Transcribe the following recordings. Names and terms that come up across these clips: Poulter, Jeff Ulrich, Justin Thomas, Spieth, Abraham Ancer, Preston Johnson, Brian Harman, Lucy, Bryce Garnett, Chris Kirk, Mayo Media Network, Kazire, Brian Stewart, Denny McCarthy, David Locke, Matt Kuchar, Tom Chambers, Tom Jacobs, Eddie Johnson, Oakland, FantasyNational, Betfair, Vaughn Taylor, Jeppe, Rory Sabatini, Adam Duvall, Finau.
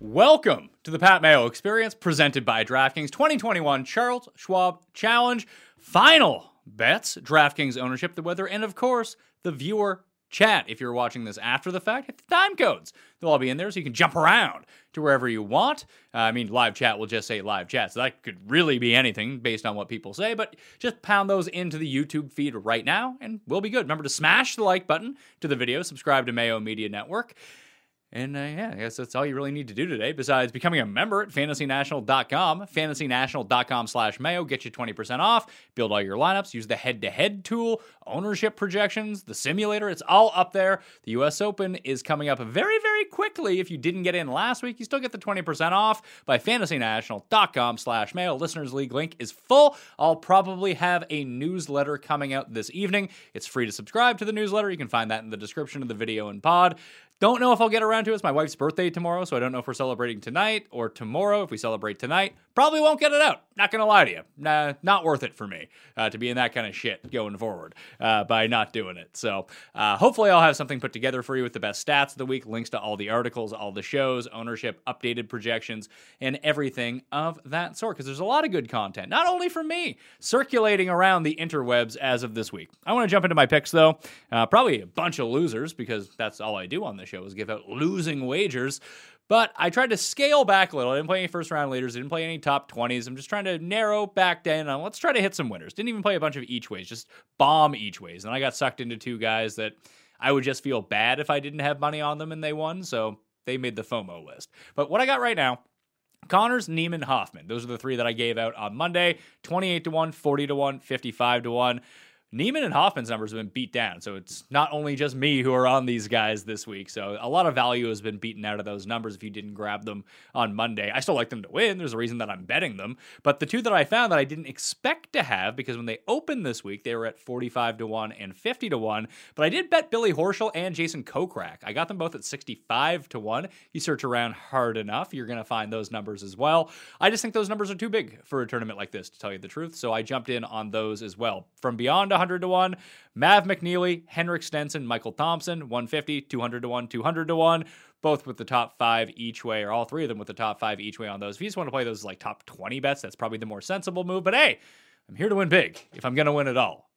Welcome to the Pat Mayo Experience, presented by DraftKings 2021 Charles Schwab Challenge. Final bets, DraftKings ownership, the weather, and of course, the viewer chat. If you're watching this after the fact, hit the time codes. They'll all be in there so you can jump around to wherever you want. Live chat will just say live chat, so that could really be anything based on what people say, but just pound those into the YouTube feed right now, and we'll be good. Remember to smash the like button to the video, subscribe to Mayo Media Network. And I guess that's all you really need to do today besides becoming a member at FantasyNational.com. FantasyNational.com/Mayo. Get you 20% off. Build all your lineups. Use the head-to-head tool, ownership projections, the simulator. It's all up there. The U.S. Open is coming up very, very quickly. If you didn't get in last week, you still get the 20% off by FantasyNational.com/Mayo. Listeners League link is full. I'll probably have a newsletter coming out this evening. It's free to subscribe to the newsletter. You can find that in the description of the video and pod. Don't know if I'll get around to it. It's my wife's birthday tomorrow, so I don't know if we're celebrating tonight or tomorrow. If we celebrate tonight, probably won't get it out. Not going to lie to you. Nah, not worth it for me to be in that kind of shit going forward by not doing it. So hopefully I'll have something put together for you with the best stats of the week, links to all the articles, all the shows, ownership, updated projections, and everything of that sort, because there's a lot of good content, not only for me, circulating around the interwebs as of this week. I want to jump into my picks, though. Probably a bunch of losers, because that's all I do on this show is give out losing wagers, but I tried to scale back a little. I didn't play any first round leaders, didn't play any top 20s. I'm just trying to narrow back down on let's try to hit some winners. Didn't even play a bunch of each ways, just bomb each ways. And I got sucked into two guys that I would just feel bad if I didn't have money on them and they won, so they made the FOMO list. But what I got right now, Connors, Neiman, Hoffman. Those are the three that I gave out on Monday, 28 to 1, 40 to 1, 55 to 1. Neiman and Hoffman's numbers have been beat down, so it's not only just me who are on these guys this week, so a lot of value has been beaten out of those numbers if you didn't grab them on Monday. I still like them to win. There's a reason that I'm betting them, but the two that I found that I didn't expect to have, because when they opened this week, they were at 45 to 1 and 50 to 1, but I did bet Billy Horschel and Jason Kokrak. I got them both at 65 to 1. You search around hard enough, you're going to find those numbers as well. I just think those numbers are too big for a tournament like this, to tell you the truth, so I jumped in on those as well. From beyond 100 to 1, Maverick McNealy, Henrik Stenson, Michael Thompson, 150, 200 to 1, 200 to 1, both with the top five each way, or all three of them with the top five each way on those. If you just want to play those like top 20 bets, that's probably the more sensible move. But hey, I'm here to win big if I'm going to win at all.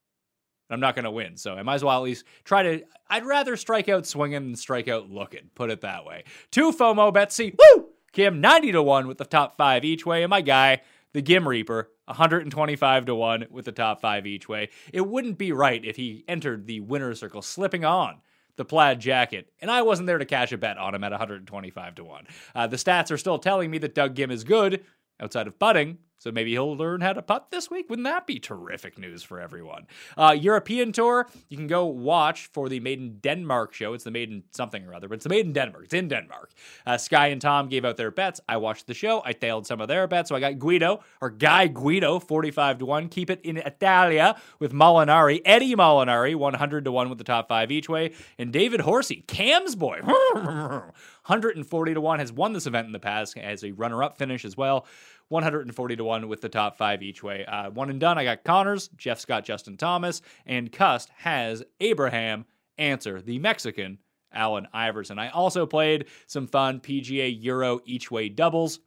I'm not going to win, so I might as well at least try to. I'd rather strike out swinging than strike out looking, put it that way. Two FOMO bets, Si Woo Kim, 90 to 1 with the top five each way, and my guy, the Gim Reaper, 125 to 1 with the top five each way. It wouldn't be right if he entered the winner's circle slipping on the plaid jacket, and I wasn't there to cash a bet on him at 125 to 1. The stats are still telling me that Doug Gim is good outside of putting, So maybe he'll learn how to putt this week. Wouldn't that be terrific news for everyone? European Tour, you can go watch for the Maiden Denmark show. It's the Maiden something or other, but it's the Maiden Denmark. It's in Denmark. Sky and Tom gave out their bets. I watched the show. I tailed some of their bets. So I got Guido, or Guy Guido, 45-1. Keep it in Italia with Molinari. Eddie Molinari, 100-1 with the top five each way. And David Horsey, Cam's boy, 140-1, has won this event in the past as a runner-up finish as well. 140-1 with the top five each way. One and done, I got Connors, Jeff Scott, Justin Thomas, and Cust has Abraham Ancer, the Mexican Allen Iverson. I also played some fun PGA Euro each way doubles.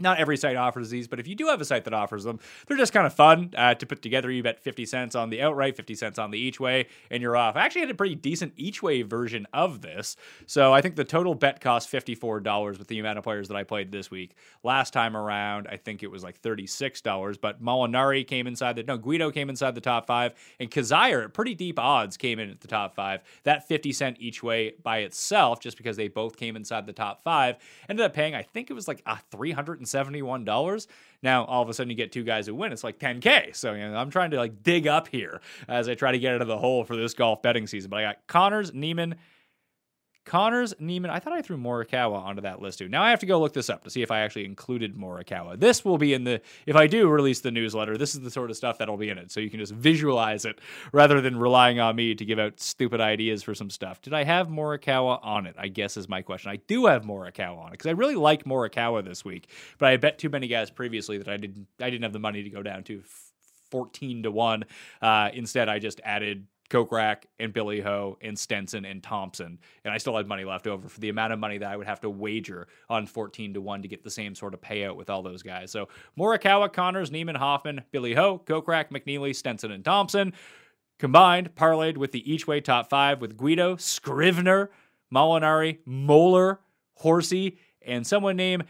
Not every site offers these, but if you do have a site that offers them, they're just kind of fun to put together. You bet 50 cents on the outright, 50 cents on the each way, and you're off. I actually had a pretty decent each way version of this. So I think the total bet cost $54 with the amount of players that I played this week. Last time around, I think it was like $36, but Molinari came inside the, no, Guido came inside the top five, and Kazire, pretty deep odds, came in at the top five. That 50 cent each way by itself, just because they both came inside the top five, ended up paying, I think it was like $371. Now all of a sudden you get two guys who win, it's like $10,000. So I'm trying to like dig up here as I try to get out of the hole for this golf betting season. But I got Connors, Neiman. I thought I threw Morikawa onto that list too. Now I have to go look this up to see if I actually included Morikawa. This will be in the, if I do release the newsletter, this is the sort of stuff that'll be in it. So you can just visualize it rather than relying on me to give out stupid ideas for some stuff. Did I have Morikawa on it? I guess is my question. I do have Morikawa on it because I really like Morikawa this week, but I bet too many guys previously that I didn't have the money to go down to 14-1. Instead, I just added Kokrak and Billy Ho and Stenson and Thompson, and I still had money left over for the amount of money that I would have to wager on 14-1 to get the same sort of payout with all those guys. So Morikawa, Connors, Neiman, Hoffman, Billy Ho, Kokrak, McNealy, Stenson, and Thompson combined, parlayed with the each way top five with Guido, Scrivener, Molinari, Moeller, Horsey, and someone named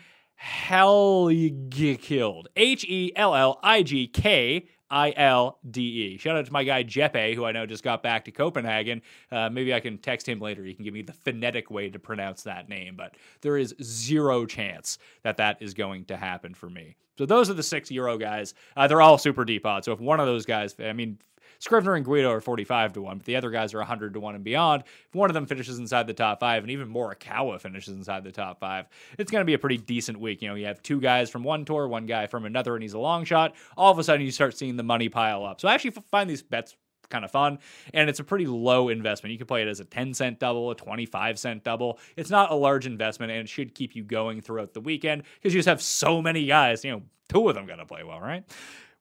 Helgikild, H-E-L-L-I-G-K-I-L-D-E. Shout out to my guy Jeppe, who I know just got back to Copenhagen. Maybe I can text him later. He can give me the phonetic way to pronounce that name, but there is zero chance that that is going to happen for me. So those are the 6 euro guys. They're all super deep odds. So if one of those guys, I mean, Scrivener and Guido are 45-1, but the other guys are 100-1 and beyond. If one of them finishes inside the top five, and even Morikawa finishes inside the top five, it's going to be a pretty decent week. You know, you have two guys from one tour, one guy from another, and he's a long shot. All of a sudden, you start seeing the money pile up. So I actually find these bets kind of fun, and it's a pretty low investment. You can play it as a 10-cent double, a 25-cent double. It's not a large investment, and it should keep you going throughout the weekend because you just have so many guys. You know, two of them got to play well, right?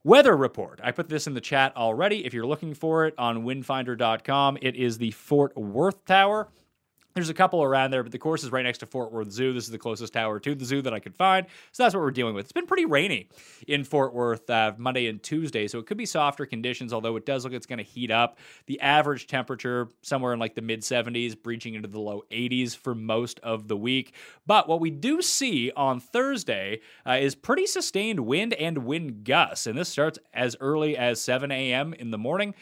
Weather report. I put this in the chat already. If you're looking for it on windfinder.com, it is the Fort Worth Tower. There's a couple around there, but the course is right next to Fort Worth Zoo. This is the closest tower to the zoo that I could find. So that's what we're dealing with. It's been pretty rainy in Fort Worth Monday and Tuesday, so it could be softer conditions, although it does look like it's going to heat up. The average temperature somewhere in like the mid-70s, breaching into the low 80s for most of the week. But what we do see on Thursday is pretty sustained wind and wind gusts, and this starts as early as 7 a.m. in the morning.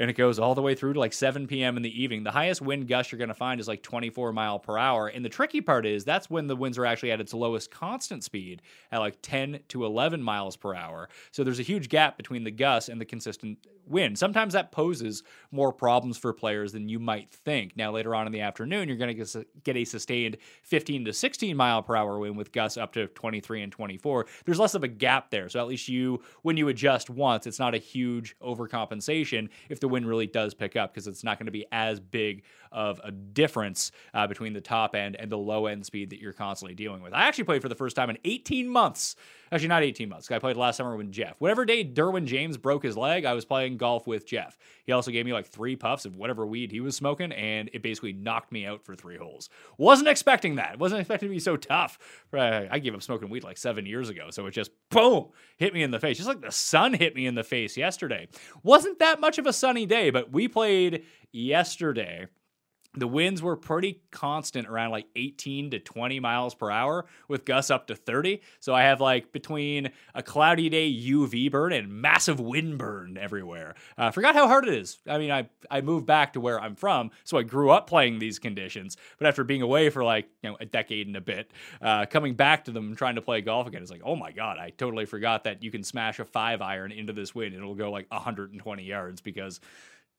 And it goes all the way through to like 7 p.m. in the evening. The highest wind gust you're going to find is like 24 mile per hour. And the tricky part is that's when the winds are actually at its lowest constant speed at like 10 to 11 miles per hour. So there's a huge gap between the gusts and the consistent wind. Sometimes that poses more problems for players than you might think. Now, later on in the afternoon, you're going to get a sustained 15 to 16 mile per hour wind with gusts up to 23 and 24. There's less of a gap there. So at least you, when you adjust once, it's not a huge overcompensation if the wind really does pick up, because it's not going to be as big of a difference between the top end and the low end speed that you're constantly dealing with. I actually played for the first time in 18 months. Actually, not 18 months. I played last summer with Jeff. Whatever day Derwin James broke his leg, I was playing golf with Jeff. He also gave me like 3 puffs of whatever weed he was smoking, and it basically knocked me out for 3 holes. Wasn't expecting that. Wasn't expecting to be so tough. I gave up smoking weed like 7 years ago, so it just, boom, hit me in the face. Just like the sun hit me in the face yesterday. Wasn't that much of a sunny day, but we played yesterday. The winds were pretty constant around like 18 to 20 miles per hour with gusts up to 30. So I have like between a cloudy day UV burn and massive wind burn everywhere. I forgot how hard it is. I mean, I moved back to where I'm from, so I grew up playing these conditions. But after being away for like a decade and a bit, coming back to them and trying to play golf again, it's like, oh my God, I totally forgot that you can smash a 5-iron into this wind and it'll go like 120 yards because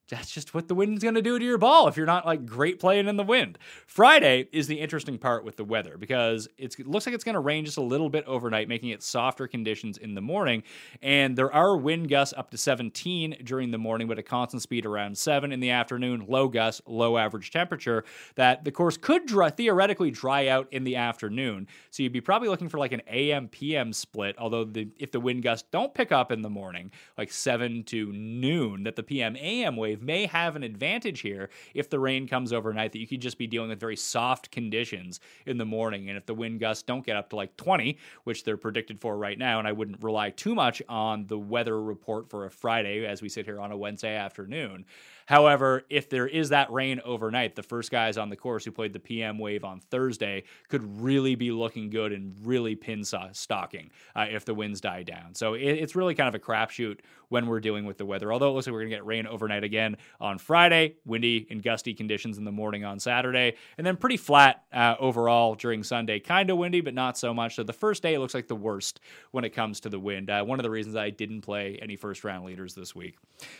that's just what the wind's going to do to your ball if you're not like great playing in the wind. Friday is the interesting part with the weather because it looks like it's going to rain just a little bit overnight, making it softer conditions in the morning. And there are wind gusts up to 17 during the morning, but a constant speed around 7 in the afternoon, low gusts, low average temperature, that the course could theoretically dry out in the afternoon. So you'd be probably looking for like an AM-PM split, although if the wind gusts don't pick up in the morning, like 7 to noon, that the PM-AM wave may have an advantage here if the rain comes overnight, that you could just be dealing with very soft conditions in the morning. And if the wind gusts don't get up to like 20, which they're predicted for right now, and I wouldn't rely too much on the weather report for a Friday as we sit here on a Wednesday afternoon. However, if there is that rain overnight, the first guys on the course who played the PM wave on Thursday could really be looking good and really pin stocking if the winds die down. So it's really kind of a crapshoot when we're dealing with the weather, although it looks like we're going to get rain overnight again on Friday, windy and gusty conditions in the morning on Saturday, and then pretty flat overall during Sunday. Kind of windy, but not so much. So the first day looks like the worst when it comes to the wind. One of the reasons I didn't play any first-round leaders this week.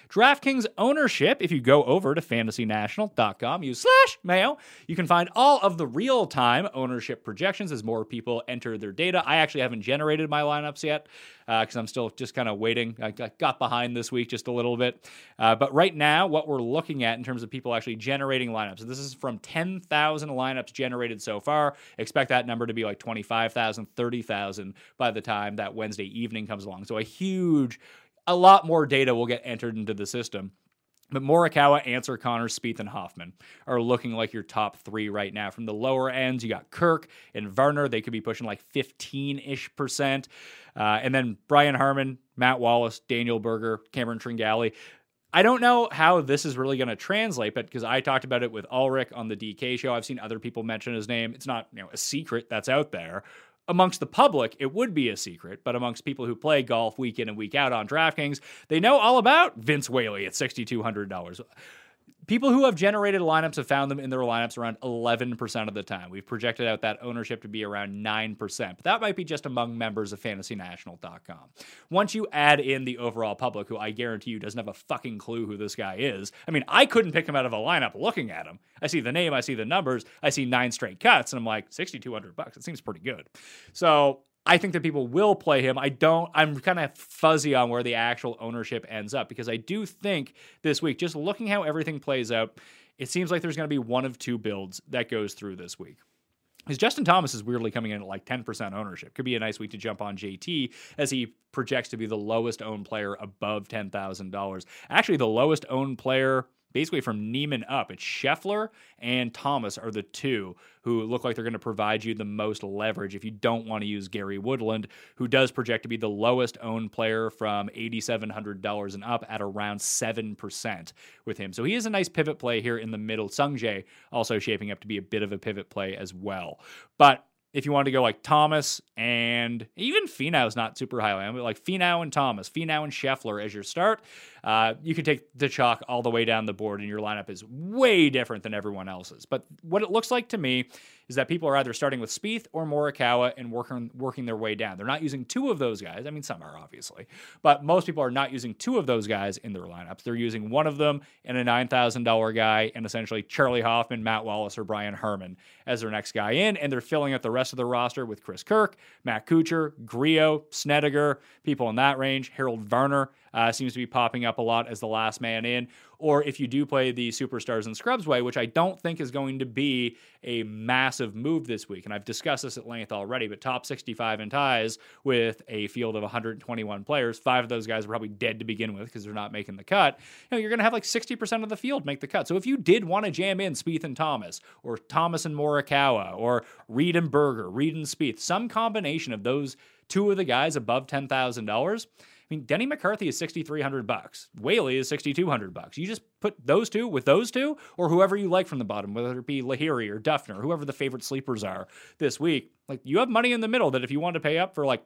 DraftKings ownership. If you go over to FantasyNational.com, /Mayo, you can find all of the real-time ownership projections as more people enter their data. I actually haven't generated my lineups yet because I'm still just kind of waiting. I got behind this week just a little bit. But right now, what we're looking at in terms of people actually generating lineups. So this is from 10,000 lineups generated so far. Expect that number to be like 25,000, 30,000 by the time that Wednesday evening comes along. So a lot more data will get entered into the system. But Morikawa, Ancer, Connors, Spieth, and Hoffman are looking like your top three right now. From the lower ends, you got Kirk and Werner. They could be pushing like 15%. And then Brian Harman, Matt Wallace, Daniel Berger, Cameron Tringali. I don't know how this is really going to translate, but because I talked about it with Ulrich on the DK show, I've seen other people mention his name. It's not a secret that's out there. Amongst the public, it would be a secret, but amongst people who play golf week in and week out on DraftKings, they know all about Vince Whaley at $6,200. People who have generated lineups have found them in their lineups around 11% of the time. We've projected out that ownership to be around 9%, but that might be just among members of FantasyNational.com. Once you add in the overall public, who I guarantee you doesn't have a fucking clue who this guy is. I mean, I couldn't pick him out of a lineup looking at him. I see the name, I see the numbers, I see 9 straight cuts, and I'm like, $6,200. It seems pretty good. So I think that people will play him. I'm kind of fuzzy on where the actual ownership ends up because I do think this week, just looking how everything plays out, it seems like there's going to be one of two builds that goes through this week. Because Justin Thomas is weirdly coming in at like 10% ownership. Could be a nice week to jump on JT as he projects to be the lowest owned player above $10,000. Actually, the lowest owned player basically from Neiman up. It's Scheffler and Thomas are the two who look like they're going to provide you the most leverage if you don't want to use Gary Woodland, who does project to be the lowest owned player from $8,700 and up at around 7% with him. So he is a nice pivot play here in the middle. Sungjae also shaping up to be a bit of a pivot play as well. But if you want to go like Thomas and even Finau's not super highly owned, but like Finau and Thomas, Finau and Scheffler as your start, you can take the chalk all the way down the board and your lineup is way different than everyone else's. But what it looks like to me is that people are either starting with Spieth or Morikawa and working their way down. They're not using two of those guys. I mean, some are obviously, but most people are not using two of those guys in their lineups. They're using one of them and a $9,000 guy and essentially Charlie Hoffman, Matt Wallace, or Brian Harman as their next guy in, and they're filling up the rest of the roster with Chris Kirk, Matt Kuchar, Griot, Snedeker, people in that range. Harold Werner seems to be popping up a lot as the last man in. Or if you do play the superstars and scrubs way, which I don't think is going to be a massive move this week, and I've discussed this at length already, but top 65 in ties with a field of 121 players, 5 of those guys are probably dead to begin with because they're not making the cut. You're going to have like 60% of the field make the cut. So if you did want to jam in Spieth and Thomas, or Thomas and Morikawa, or Reed and Berger, Reed and Spieth, some combination of those two of the guys above $10,000, I mean, Denny McCarthy is $6,300. Whaley is $6,200. You just put those two with those two, or whoever you like from the bottom, whether it be Lahiri or Duffner, whoever the favorite sleepers are this week. Like, you have money in the middle that if you want to pay up for like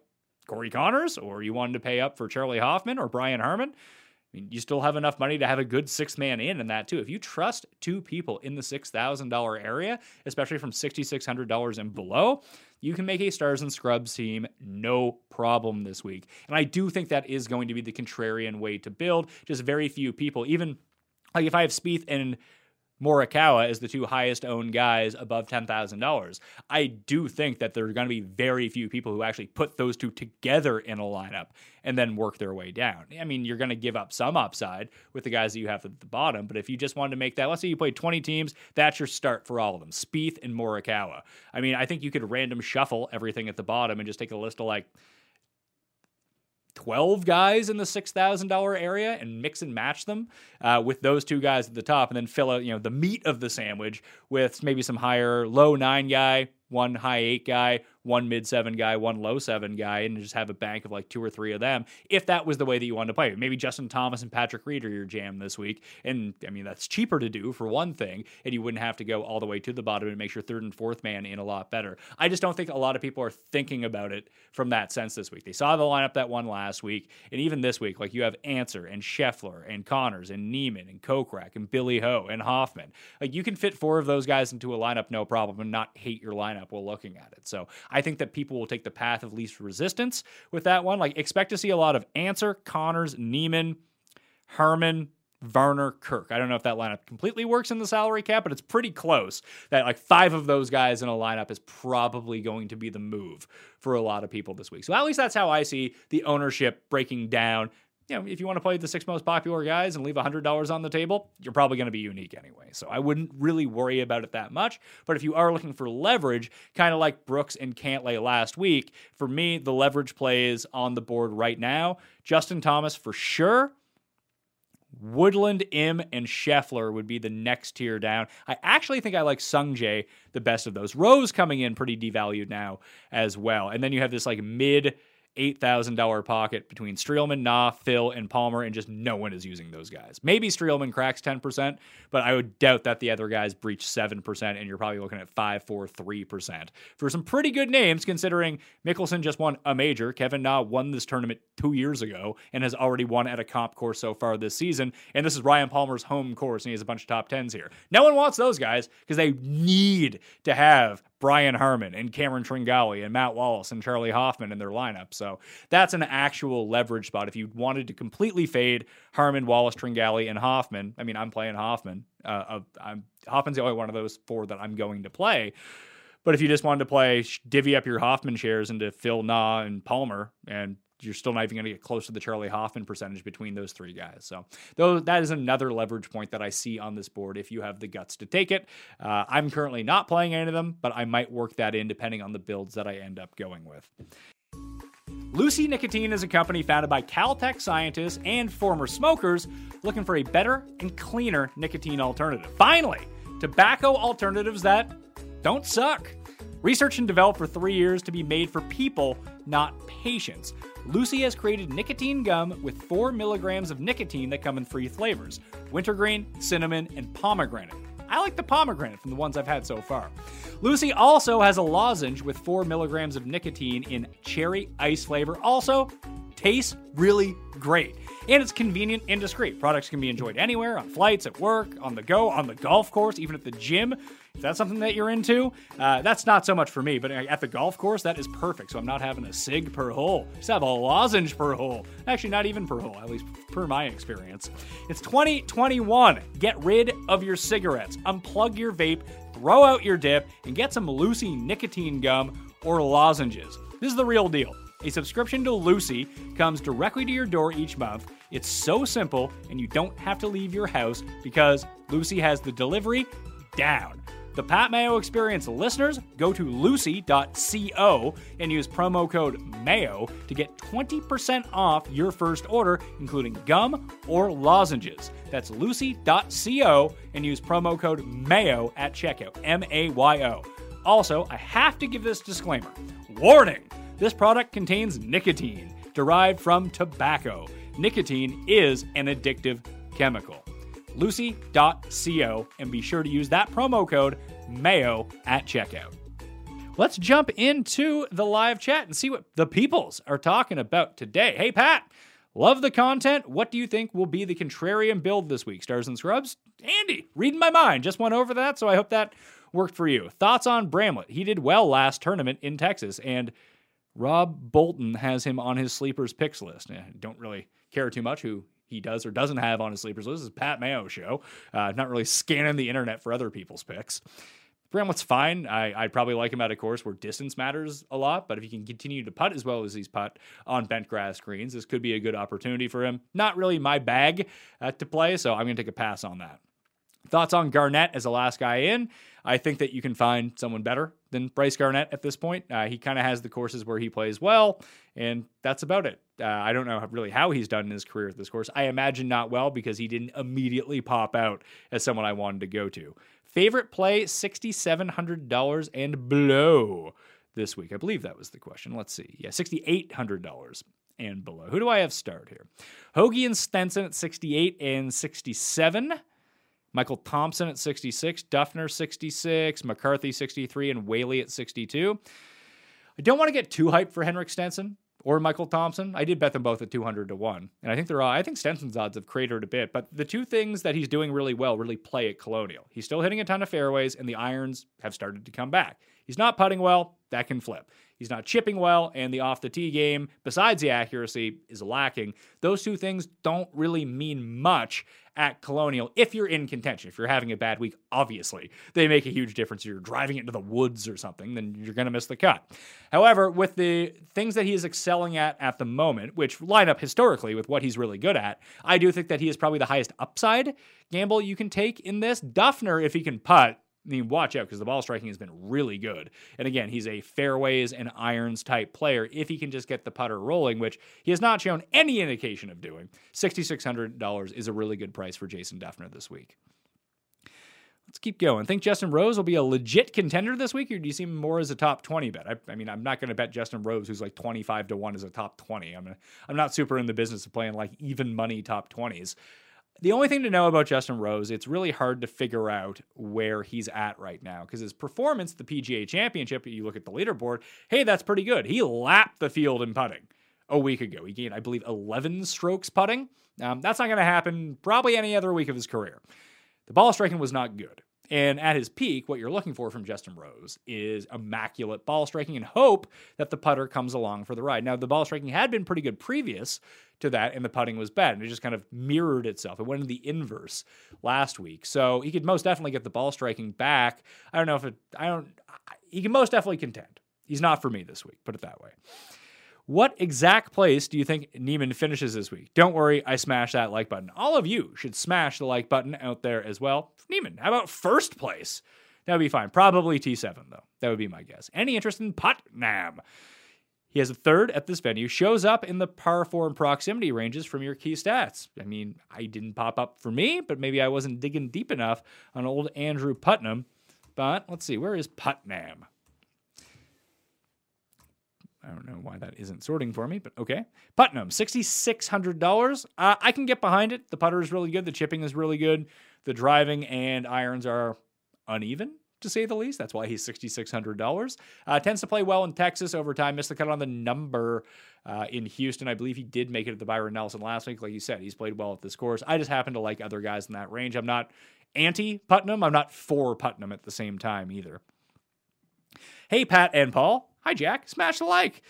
Corey Connors, or you wanted to pay up for Charlie Hoffman or Brian Harman, I mean, you still have enough money to have a good six man in that too. If you trust two people in the $6,000 area, especially from $6,600 and below, you can make a Stars and Scrubs team no problem this week. And I do think that is going to be the contrarian way to build. Just very few people, even like if I have Spieth and Morikawa as the two highest owned guys above $10,000. I do think that there are going to be very few people who actually put those two together in a lineup and then work their way down. I mean, you're going to give up some upside with the guys that you have at the bottom, but if you just wanted to make that, let's say you played 20 teams, that's your start for all of them, Spieth and Morikawa. I mean, I think you could random shuffle everything at the bottom and just take a list of like 12 guys in the $6,000 area and mix and match them with those two guys at the top, and then fill out, you know, the meat of the sandwich with maybe some higher low 9 guy, one high 8 guy, one mid 7 guy, one low 7 guy, and just have a bank of like 2 or 3 of them. If that was the way that you wanted to play, maybe Justin Thomas and Patrick Reed are your jam this week. And I mean, that's cheaper to do for one thing, and you wouldn't have to go all the way to the bottom. It makes your third and fourth man in a lot better. I just don't think a lot of people are thinking about it from that sense this week. They saw the lineup that won last week, and even this week, like you have Ancer and Scheffler and Connors and Neiman and Kokrak and Billy Ho and Hoffman. Like, you can fit 4 of those guys into a lineup, no problem, and not hate your lineup while looking at it. So I think that people will take the path of least resistance with that one. Like, expect to see a lot of Ancer, Connors, Neiman, Harman, Varner, Kirk. I don't know if that lineup completely works in the salary cap, but it's pretty close that like 5 of those guys in a lineup is probably going to be the move for a lot of people this week. So at least that's how I see the ownership breaking down. You know, if you want to play the 6 most popular guys and leave $100 on the table, you're probably going to be unique anyway. So I wouldn't really worry about it that much. But if you are looking for leverage, kind of like Brooks and Cantlay last week, for me, the leverage plays on the board right now. Justin Thomas for sure. Woodland, Im, and Scheffler would be the next tier down. I actually think I like Sungjae the best of those. Rose coming in pretty devalued now as well. And then you have this like mid $8,000 pocket between Streelman, Nah, Phil, and Palmer, and just no one is using those guys. Maybe Streelman cracks 10%, but I would doubt that the other guys breach 7%, and you're probably looking at 5, 4, 3% for some pretty good names, considering Mickelson just won a major, Kevin Na won this tournament 2 years ago, and has already won at a comp course so far this season, and this is Ryan Palmer's home course, and he has a bunch of top 10s here. No one wants those guys, because they need to have Brian Harman and Cameron Tringali and Matt Wallace and Charlie Hoffman in their lineup. So that's an actual leverage spot. If you wanted to completely fade Harman, Wallace, Tringali, and Hoffman, I mean, I'm playing Hoffman. Hoffman's the only one of those 4 that I'm going to play. But if you just wanted to play, divvy up your Hoffman shares into Phil, Na, and Palmer, and you're still not even going to get close to the Charlie Hoffman percentage between those 3 guys. So though that is another leverage point that I see on this board if you have the guts to take it. I'm currently not playing any of them, but I might work that in depending on the builds that I end up going with. Lucy Nicotine is a company founded by Caltech scientists and former smokers looking for a better and cleaner nicotine alternative. Finally, tobacco alternatives that don't suck. Research and developed for 3 years to be made for people, not patients. Lucy has created nicotine gum with 4 milligrams of nicotine that come in 3 flavors, wintergreen, cinnamon, and pomegranate. I like the pomegranate from the ones I've had so far. Lucy also has a lozenge with 4 milligrams of nicotine in cherry ice flavor. Also, tastes really great. And it's convenient and discreet. Products can be enjoyed anywhere, on flights, at work, on the go, on the golf course, even at the gym. If that's something that you're into, that's not so much for me, but at the golf course, that is perfect. So I'm not having a cig per hole. I just have a lozenge per hole. Actually, not even per hole, at least per my experience. It's 2021. Get rid of your cigarettes. Unplug your vape. Throw out your dip. And get some Lucy nicotine gum or lozenges. This is the real deal. A subscription to Lucy comes directly to your door each month. It's so simple, and you don't have to leave your house because Lucy has the delivery down. The Pat Mayo Experience listeners, go to lucy.co and use promo code MAYO to get 20% off your first order, including gum or lozenges. That's lucy.co and use promo code MAYO at checkout, M-A-Y-O. Also, I have to give this disclaimer. Warning! This product contains nicotine. derived from tobacco. Nicotine is an addictive chemical. Lucy.co, and be sure to use that promo code MAYO at checkout. Let's jump into the live chat and see what the peoples are talking about today. Hey, Pat, love the content. What do you think will be the contrarian build this week? Stars and Scrubs? Andy, reading my mind. Just went over that, so I hope that worked for you. Thoughts on Bramlett? He did well last tournament in Texas, and Rob Bolton has him on his sleepers picks list. I don't really care too much who he does or doesn't have on his sleepers list. This is Pat Mayo's show. Not really scanning the internet for other people's picks. Bramlett's fine. I'd probably like him at a course where distance matters a lot, but if he can continue to putt as well as he's putt on bent grass greens, this could be a good opportunity for him. Not really my bag to play, so I'm going to take a pass on that. Thoughts on Garnett as the last guy in? I think that you can find someone better than Bryce Garnett at this point. He kind of has the courses where he plays well, and that's about it. I don't know really how he's done in his career at this course. I imagine not well because he didn't immediately pop out as someone I wanted to go to. Favorite play, $6,700 and below this week. I believe that was the question. Let's see. Yeah, $6,800 and below. Who do I have start here? Hoagie and Stenson at 68 and 67. Michael Thompson at 66, Duffner 66, McCarthy 63, and Whaley at 62. I don't want to get too hyped for Henrik Stenson or Michael Thompson. I did bet them both at 200 to 1, and I think I think Stenson's odds have cratered a bit. But the two things that he's doing really well really play at Colonial. He's still hitting a ton of fairways, and the irons have started to come back. He's not putting well; that can flip. He's not chipping well, and the off-the-tee game, besides the accuracy, is lacking. Those two things don't really mean much at Colonial if you're in contention. If you're having a bad week, obviously, they make a huge difference. If you're driving into the woods or something, then you're going to miss the cut. However, with the things that he is excelling at the moment, which line up historically with what he's really good at, I do think that he is probably the highest upside gamble you can take in this. Duffner, if he can putt, I mean, watch out because the ball striking has been really good. And again, he's a fairways and irons type player if he can just get the putter rolling, which he has not shown any indication of doing. $6,600 is a really good price for Jason Duffner this week. Let's keep going. Think Justin Rose will be a legit contender this week, or do you see him more as a top 20 bet? I mean, I'm not going to bet Justin Rose, who's like 25 to 1 as a top 20. I'm not super in the business of playing like even money top 20s. The only thing to know about Justin Rose, it's really hard to figure out where he's at right now because his performance at the PGA Championship, you look at the leaderboard, hey, that's pretty good. He lapped the field in putting a week ago. He gained, I believe, 11 strokes putting. That's not going to happen probably any other week of his career. The ball striking was not good. And at his peak, what you're looking for from Justin Rose is immaculate ball striking and hope that the putter comes along for the ride. Now, the ball striking had been pretty good previous to that, and the putting was bad, and it just kind of mirrored itself. It went in the inverse last week. So he could most definitely get the ball striking back. He can most definitely contend. He's not for me this week, put it that way. What exact place do you think Neiman finishes this week? Don't worry, I smashed that like button. All of you should smash the like button out there as well. Neiman, how about first place? That would be fine. Probably T7, though. That would be my guess. Any interest in Putnam? He has a third at this venue, shows up in the par 4 and proximity ranges from your key stats. I mean, I didn't pop up for me, but maybe I wasn't digging deep enough on old Andrew Putnam. But let's see, where is Putnam? I don't know why that isn't sorting for me, but okay. Putnam, $6,600. I can get behind it. The putter is really good. The chipping is really good. The driving and irons are uneven, to say the least. That's why he's $6,600. Tends to play well in Texas over time. Missed the cut on the number in Houston. I believe he did make it at the Byron Nelson last week. Like you said, he's played well at this course. I just happen to like other guys in that range. I'm not anti-Putnam. I'm not for Putnam at the same time either. Hey, Pat and Paul. Hi, Jack. Smash the like.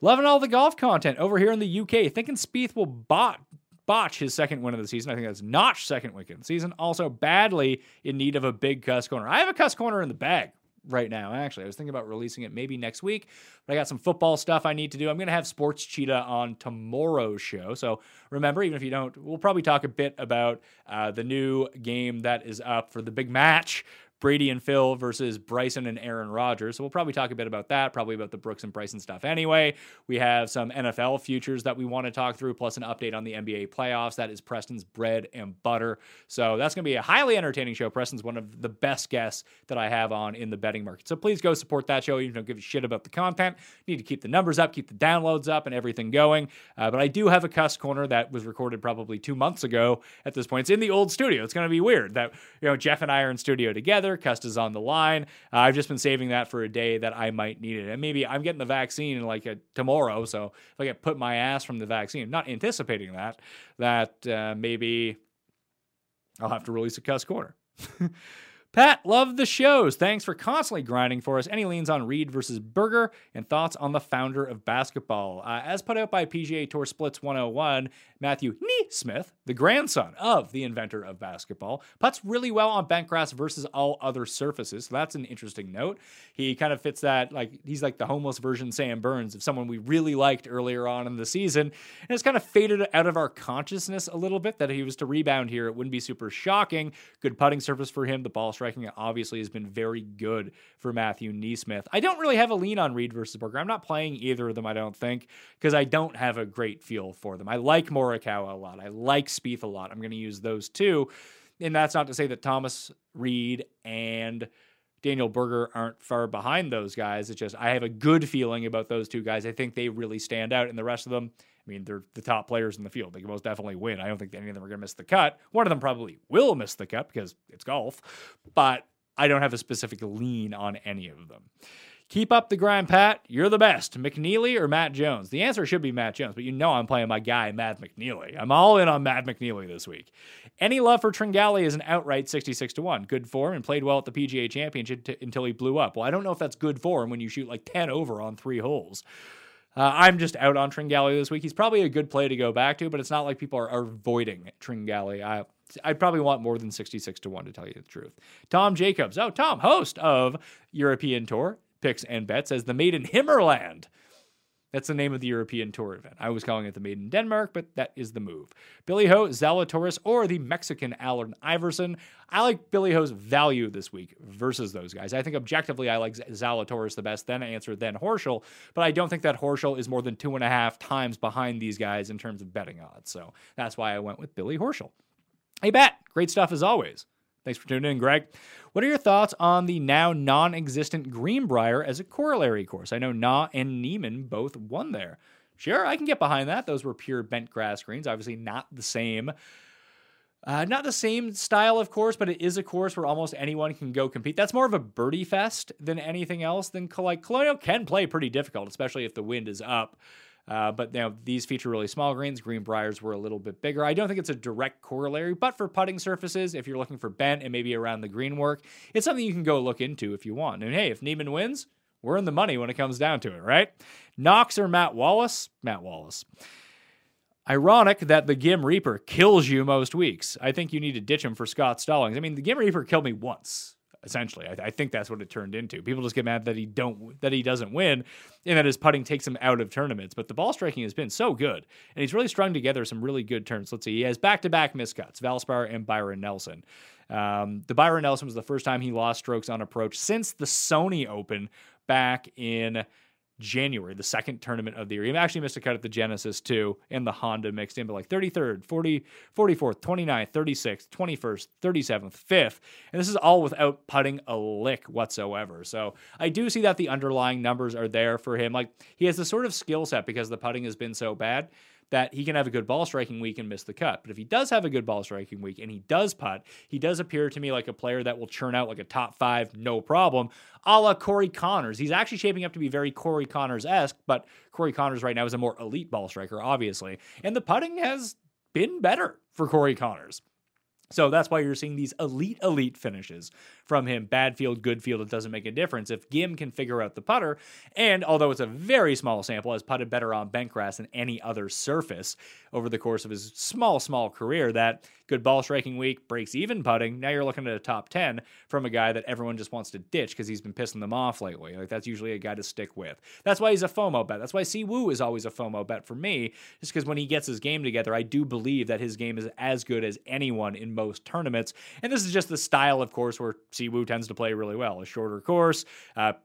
Loving all the golf content over here in the UK. Thinking Spieth will botch his second win of the season. I think that's Notch's second win of the season. Also badly in need of a big cuss corner. I have a cuss corner in the bag right now, actually. I was thinking about releasing it maybe next week, but I got some football stuff I need to do. I'm going to have Sports Cheetah on tomorrow's show. So remember, even if you don't, we'll probably talk a bit about the new game that is up for the big match Brady and Phil versus Bryson and Aaron Rodgers. So we'll probably talk a bit about that, probably about the Brooks and Bryson stuff anyway. We have some NFL futures that we want to talk through, plus an update on the NBA playoffs. That is Preston's bread and butter. So that's going to be a highly entertaining show. Preston's one of the best guests that I have on in the betting market. So please go support that show. You don't give a shit about the content. You need to keep the numbers up, keep the downloads up and everything going. But I do have a cuss corner that was recorded probably 2 months ago at this point. It's in the old studio. It's going to be weird that, you know, Jeff and I are in studio together. Cust is on the line. I've just been saving that for a day that I might need it. And maybe I'm getting the vaccine like tomorrow. So if I get put my ass from the vaccine, I'm not anticipating that maybe I'll have to release a cuss corner. Pat, love the shows. Thanks for constantly grinding for us. Any leans on Reed versus Berger and thoughts on the founder of basketball. As put out by PGA Tour Splits 101, Matthew Smith, the grandson of the inventor of basketball, putts really well on bent grass versus all other surfaces. So that's an interesting note. He kind of fits that, like, he's like the homeless version Sam Burns of someone we really liked earlier on in the season. And it's kind of faded out of our consciousness a little bit that he was to rebound here. It wouldn't be super shocking. Good putting surface for him. The ball striking obviously has been very good for Matthew Neesmith. I don't really have a lean on Reed versus Berger. I'm not playing either of them, I don't think, because I don't have a great feel for them. I like Morikawa a lot. I like Spieth a lot. I'm going to use those two. And that's not to say that Thomas, Reed, and Daniel Berger aren't far behind those guys. It's just I have a good feeling about those two guys. I think they really stand out. And the rest of them, I mean, they're the top players in the field. They can most definitely win. I don't think any of them are going to miss the cut. One of them probably will miss the cut because it's golf, but I don't have a specific lean on any of them. Keep up the grind, Pat. You're the best. McNealy or Matt Jones? The answer should be Matt Jones, but you know I'm playing my guy, Matt McNealy. I'm all in on Matt McNealy this week. Any love for Tringali is an outright 66-1. Good form and played well at the PGA Championship until he blew up. Well, I don't know if that's good form when you shoot like 10 over on three holes. I'm just out on Tringali this week. He's probably a good play to go back to, but it's not like people are avoiding Tringali. I probably want more than 66-1 to tell you the truth. Tom Jacobs. Oh, Tom, host of European Tour Picks and Bets, as the Maiden Himmerland. That's the name of the European Tour event. I was calling it the Maiden Denmark, but that is the move. Billy Ho, Zalatoris, or the Mexican Allen Iverson. I like Billy Ho's value this week versus those guys. I think objectively I like Zalatoris the best, then Ancer, then Horschel, but I don't think that Horschel is more than 2.5 times behind these guys in terms of betting odds. So that's why I went with Billy Horschel. Hey, Bat, great stuff as always. Thanks for tuning in, Greg. What are your thoughts on the now non-existent Greenbrier as a corollary course? I know Na and Neiman both won there. Sure, I can get behind that. Those were pure bent grass greens. Obviously not the same. Not the same style, of course, but it is a course where almost anyone can go compete. That's more of a birdie fest than anything else. Then, like, Colonial can play pretty difficult, especially if the wind is up. But now these feature really small greens. Greenbriers were a little bit bigger. I don't think it's a direct corollary, but for putting surfaces, if you're looking for bent and maybe around the green work, it's something you can go look into if you want. And hey, if Neiman wins, we're in the money when it comes down to it, right? Knox or Matt Wallace? Matt Wallace. Ironic that the Gim Reaper kills you most weeks. I think you need to ditch him for Scott Stallings. I mean, the Gim Reaper killed me once. Essentially, I think that's what it turned into. People just get mad that he doesn't win, and that his putting takes him out of tournaments. But the ball striking has been so good, and he's really strung together some really good turns. Let's see, he has back-to-back miscuts, Valspar and Byron Nelson. The Byron Nelson was the first time he lost strokes on approach since the Sony Open back in January, the second tournament of the year. He actually missed a cut at the Genesis too, and the Honda mixed in, but like 33rd, 44th, 29th, 36th, 21st, 37th, 5th. And this is all without putting a lick whatsoever. So I do see that the underlying numbers are there for him. Like, he has the sort of skill set because the putting has been so bad that he can have a good ball striking week and miss the cut. But if he does have a good ball striking week and he does putt, he does appear to me like a player that will churn out like a top five, no problem, a la Corey Connors. He's actually shaping up to be very Corey Connors-esque, but Corey Connors right now is a more elite ball striker, obviously. And the putting has been better for Corey Connors. So that's why you're seeing these elite finishes from him. Bad field, good field, it doesn't make a difference. If Gim can figure out the putter, and although it's a very small sample, has putted better on bent grass than any other surface over the course of his small career, that Good ball striking week, breaks even putting. Now you're looking at a top 10 from a guy that everyone just wants to ditch because he's been pissing them off lately. Like, that's usually a guy to stick with. That's why he's a FOMO bet. That's why Si Woo is always a FOMO bet for me, just because when he gets his game together, I do believe that his game is as good as anyone in most tournaments. And this is just the style of course where Si Woo tends to play really well. A shorter course,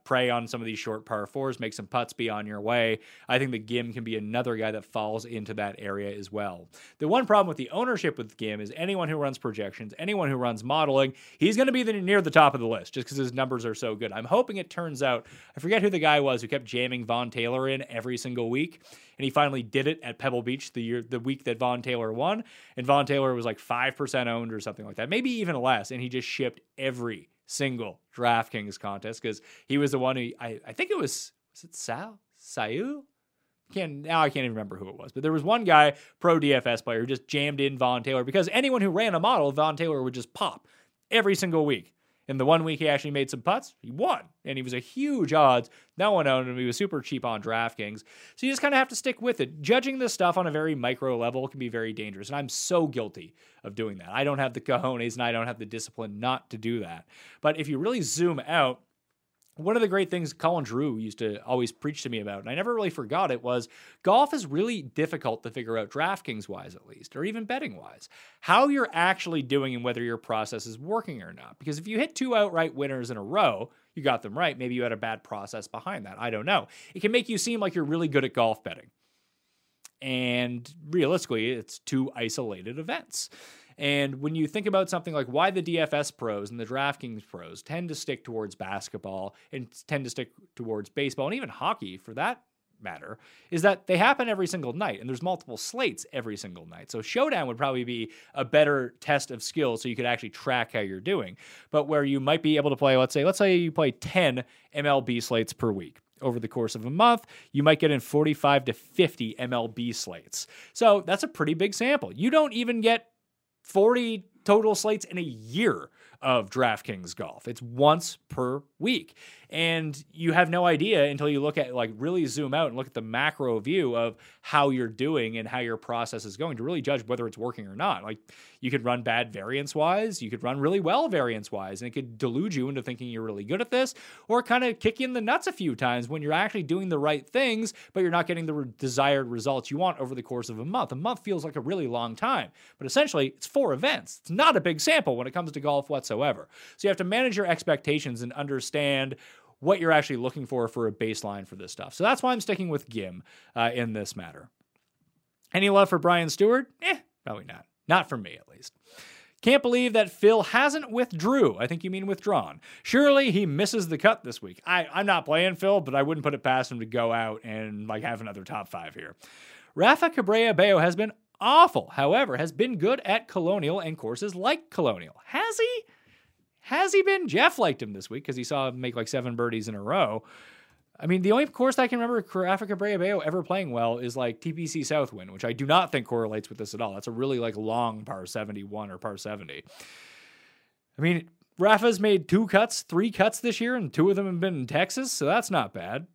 prey on some of these short par fours, make some putts be on your way. I think the Gim can be another guy that falls into that area as well. The one problem with the ownership with Gim is anyone who runs projections, anyone who runs modeling, he's going to be near the top of the list just because his numbers are so good. I'm hoping it turns out, I forget who the guy was who kept jamming Vaughn Taylor in every single week, and he finally did it at Pebble Beach the week that Vaughn Taylor won, and Vaughn Taylor was like 5% owned or something like that, maybe even less, and he just shipped every single DraftKings contest because he was the one who, I think it was it Sal? Sayu? Now I can't even remember who it was, but there was one guy, pro DFS player, who just jammed in Vaughn Taylor because anyone who ran a model, Vaughn Taylor would just pop every single week. And the one week he actually made some putts, he won. And he was a huge odds. No one owned him. He was super cheap on DraftKings. So you just kind of have to stick with it. Judging this stuff on a very micro level can be very dangerous. And I'm so guilty of doing that. I don't have the cojones and I don't have the discipline not to do that. But if you really zoom out, one of the great things Colin Drew used to always preach to me about, and I never really forgot it, was golf is really difficult to figure out DraftKings-wise at least, or even betting-wise, how you're actually doing and whether your process is working or not. Because if you hit two outright winners in a row, you got them right. Maybe you had a bad process behind that. I don't know. It can make you seem like you're really good at golf betting. And realistically, it's two isolated events. And when you think about something like why the DFS pros and the DraftKings pros tend to stick towards basketball and tend to stick towards baseball and even hockey for that matter, is that they happen every single night and there's multiple slates every single night. So showdown would probably be a better test of skill so you could actually track how you're doing. But where you might be able to play, let's say you play 10 MLB slates per week. Over the course of a month, you might get in 45 to 50 MLB slates. So that's a pretty big sample. You don't even get 40 total slates in a year of DraftKings golf. It's once per week. And you have no idea until you look at, like, really zoom out and look at the macro view of how you're doing and how your process is going to really judge whether it's working or not. Like, you could run bad variance-wise, you could run really well variance-wise, and it could delude you into thinking you're really good at this, or kind of kick you in the nuts a few times when you're actually doing the right things, but you're not getting the desired results you want over the course of a month. A month feels like a really long time, but essentially, it's 4 events. It's not a big sample when it comes to golf whatsoever. So you have to manage your expectations and understand what you're actually looking for a baseline for this stuff. So that's why I'm sticking with Gim in this matter. Any love for Brian Stewart? Probably not. Not for me, at least. Can't believe that Phil hasn't withdrew. I think you mean withdrawn. Surely he misses the cut this week. I'm not playing Phil, but I wouldn't put it past him to go out and like have another top 5 here. Rafa Cabrera Bello has been awful. However, has been good at Colonial and courses like Colonial. Has he? Has he been? Jeff liked him this week because he saw him make like 7 birdies in a row. I mean, the only course I can remember Rafa Cabrera Bello ever playing well is like TPC Southwind, which I do not think correlates with this at all. That's a really like long par 71 or par 70. I mean, Rafa's made 3 cuts this year, and 2 of them have been in Texas, so that's not bad.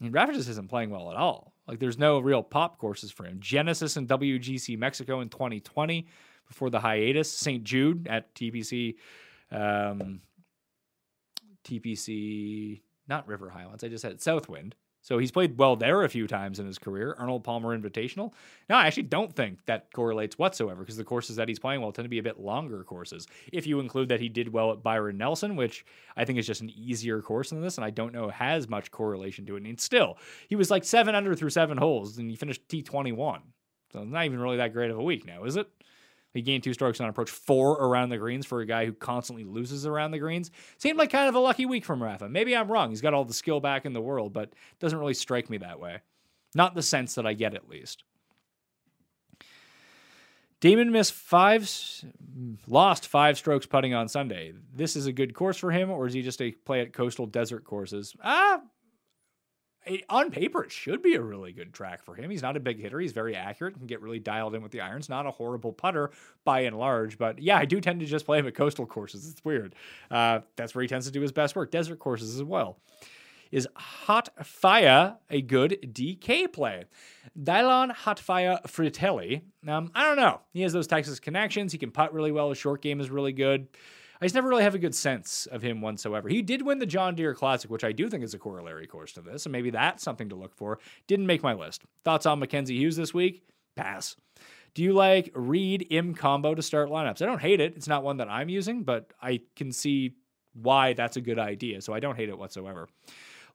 I mean, Rafa just isn't playing well at all. Like, there's no real pop courses for him. Genesis and WGC Mexico in 2020. Before the hiatus, St. Jude at TPC, not River Highlands. I just had Southwind. So he's played well there a few times in his career. Arnold Palmer Invitational. Now, I actually don't think that correlates whatsoever because the courses that he's playing well tend to be a bit longer courses. If you include that he did well at Byron Nelson, which I think is just an easier course than this, and I don't know has much correlation to it. And still, he was like 7 under through 7 holes, and he finished T21. So it's not even really that great of a week now, is it? He gained 2 strokes on approach, 4 around the greens for a guy who constantly loses around the greens. Seemed like kind of a lucky week from Rafa. Maybe I'm wrong. He's got all the skill back in the world, but it doesn't really strike me that way. Not the sense that I get, at least. Damon lost 5 strokes putting on Sunday. This is a good course for him, or is he just a play at coastal desert courses? On paper, it should be a really good track for him. He's not a big hitter. He's very accurate and can get really dialed in with the irons. Not a horrible putter by and large, but yeah, I do tend to just play him at coastal courses. It's weird. That's where he tends to do his best work. Desert courses as well. Is Hot Fire a good DK play? Dylon Hot Fire Fritelli. I don't know. He has those Texas connections. He can putt really well. His short game is really good. I just never really have a good sense of him whatsoever. He did win the John Deere Classic, which I do think is a corollary course to this, and maybe that's something to look for. Didn't make my list. Thoughts on Mackenzie Hughes this week? Pass. Do you like Reed Im combo to start lineups? I don't hate it. It's not one that I'm using, but I can see why that's a good idea, so I don't hate it whatsoever.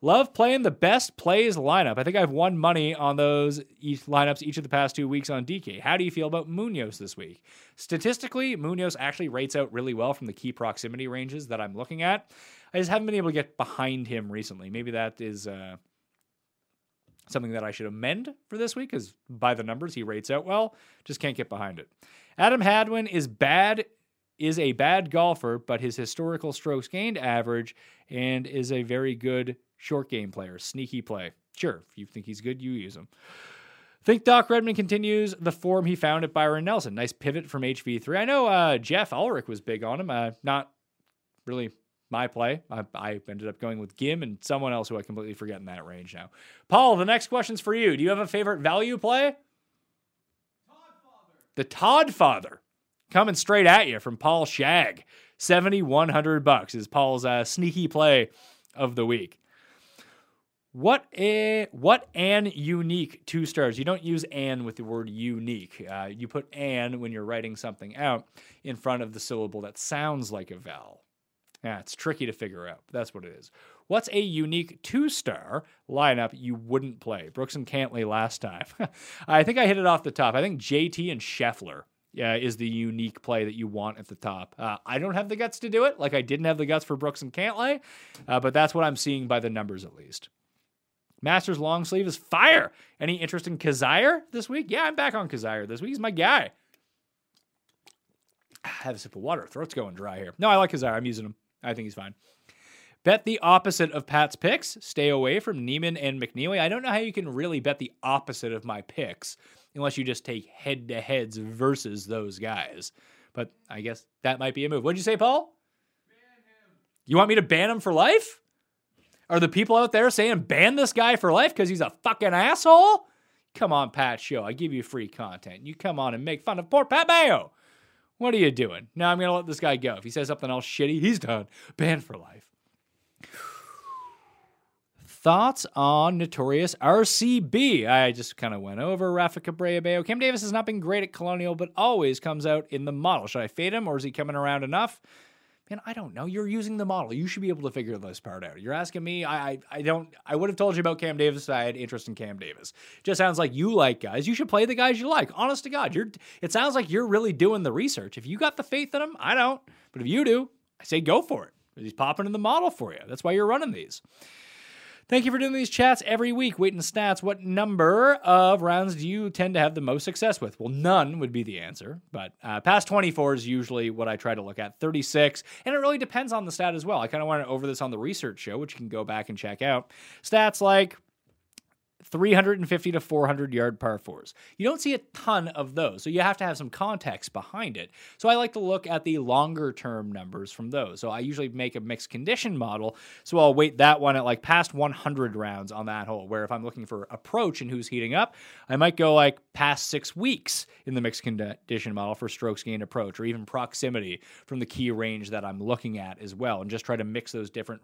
Love playing the best plays lineup. I think I've won money on those lineups each of the past 2 weeks on DK. How do you feel about Munoz this week? Statistically, Munoz actually rates out really well from the key proximity ranges that I'm looking at. I just haven't been able to get behind him recently. Maybe that is something that I should amend for this week, because by the numbers, he rates out well. Just can't get behind it. Adam Hadwin is a bad golfer, but his historical strokes gained average and is a very good short game player. Sneaky play. Sure, if you think he's good, you use him. Think Doc Redmond continues the form he found at Byron Nelson. Nice pivot from HV3. I know Jeff Ulrich was big on him. Not really my play. I ended up going with Gim and someone else who I completely forget in that range now. Paul, the next question's for you. Do you have a favorite value play? Toddfather. The Toddfather. Coming straight at you from Paul Shag. $7,100 is Paul's sneaky play of the week. What an unique two stars. You don't use an with the word unique. You put an when you're writing something out in front of the syllable that sounds like a vowel. It's tricky to figure out. That's what it is. What's a unique two-star lineup you wouldn't play? Brooks and Cantley last time. I think I hit it off the top. I think JT and Scheffler is the unique play that you want at the top. I don't have the guts to do it, like I didn't have the guts for Brooks and Cantley, but that's what I'm seeing by the numbers at least. Masters long sleeve is fire. Any interest in Kazire this week? Yeah, I'm back on Kazire this week. He's my guy. Have a sip of water. Throat's going dry here. No, I like Kazire. I'm using him. I think he's fine. Bet the opposite of Pat's picks. Stay away from Neiman and McNealy. I don't know how you can really bet the opposite of my picks unless you just take head-to-heads versus those guys. But I guess that might be a move. What'd you say, Paul? Ban him. You want me to ban him for life? Are the people out there saying ban this guy for life because he's a fucking asshole? Come on, Pat Show. I give you free content. You come on and make fun of poor Pat Mayo. What are you doing? No, I'm going to let this guy go. If he says something else shitty, he's done. Banned for life. Thoughts on Notorious RCB? I just kind of went over Rafa Cabrera Bello. Cam Davis has not been great at Colonial, but always comes out in the model. Should I fade him, or is he coming around enough? Man, I don't know. You're using the model. You should be able to figure this part out. You're asking me. I would have told you about Cam Davis if I had interest in Cam Davis. Just sounds like you like guys. You should play the guys you like. Honest to God, it sounds like you're really doing the research. If you got the faith in him, I don't. But if you do, I say go for it. He's popping in the model for you. That's why you're running these. Thank you for doing these chats every week. Waiting stats. What number of rounds do you tend to have the most success with? Well, none would be the answer, but past 24 is usually what I try to look at. 36, and it really depends on the stat as well. I kind of went over this on the research show, which you can go back and check out. Stats like 350 to 400 yard par fours. You don't see a ton of those, so you have to have some context behind it. So I like to look at the longer term numbers from those. So I usually make a mixed condition model. So I'll weight that one at like past 100 rounds on that hole, where if I'm looking for approach and who's heating up, I might go like past 6 weeks in the mixed condition model for strokes gained approach, or even proximity from the key range that I'm looking at as well. And just try to mix those different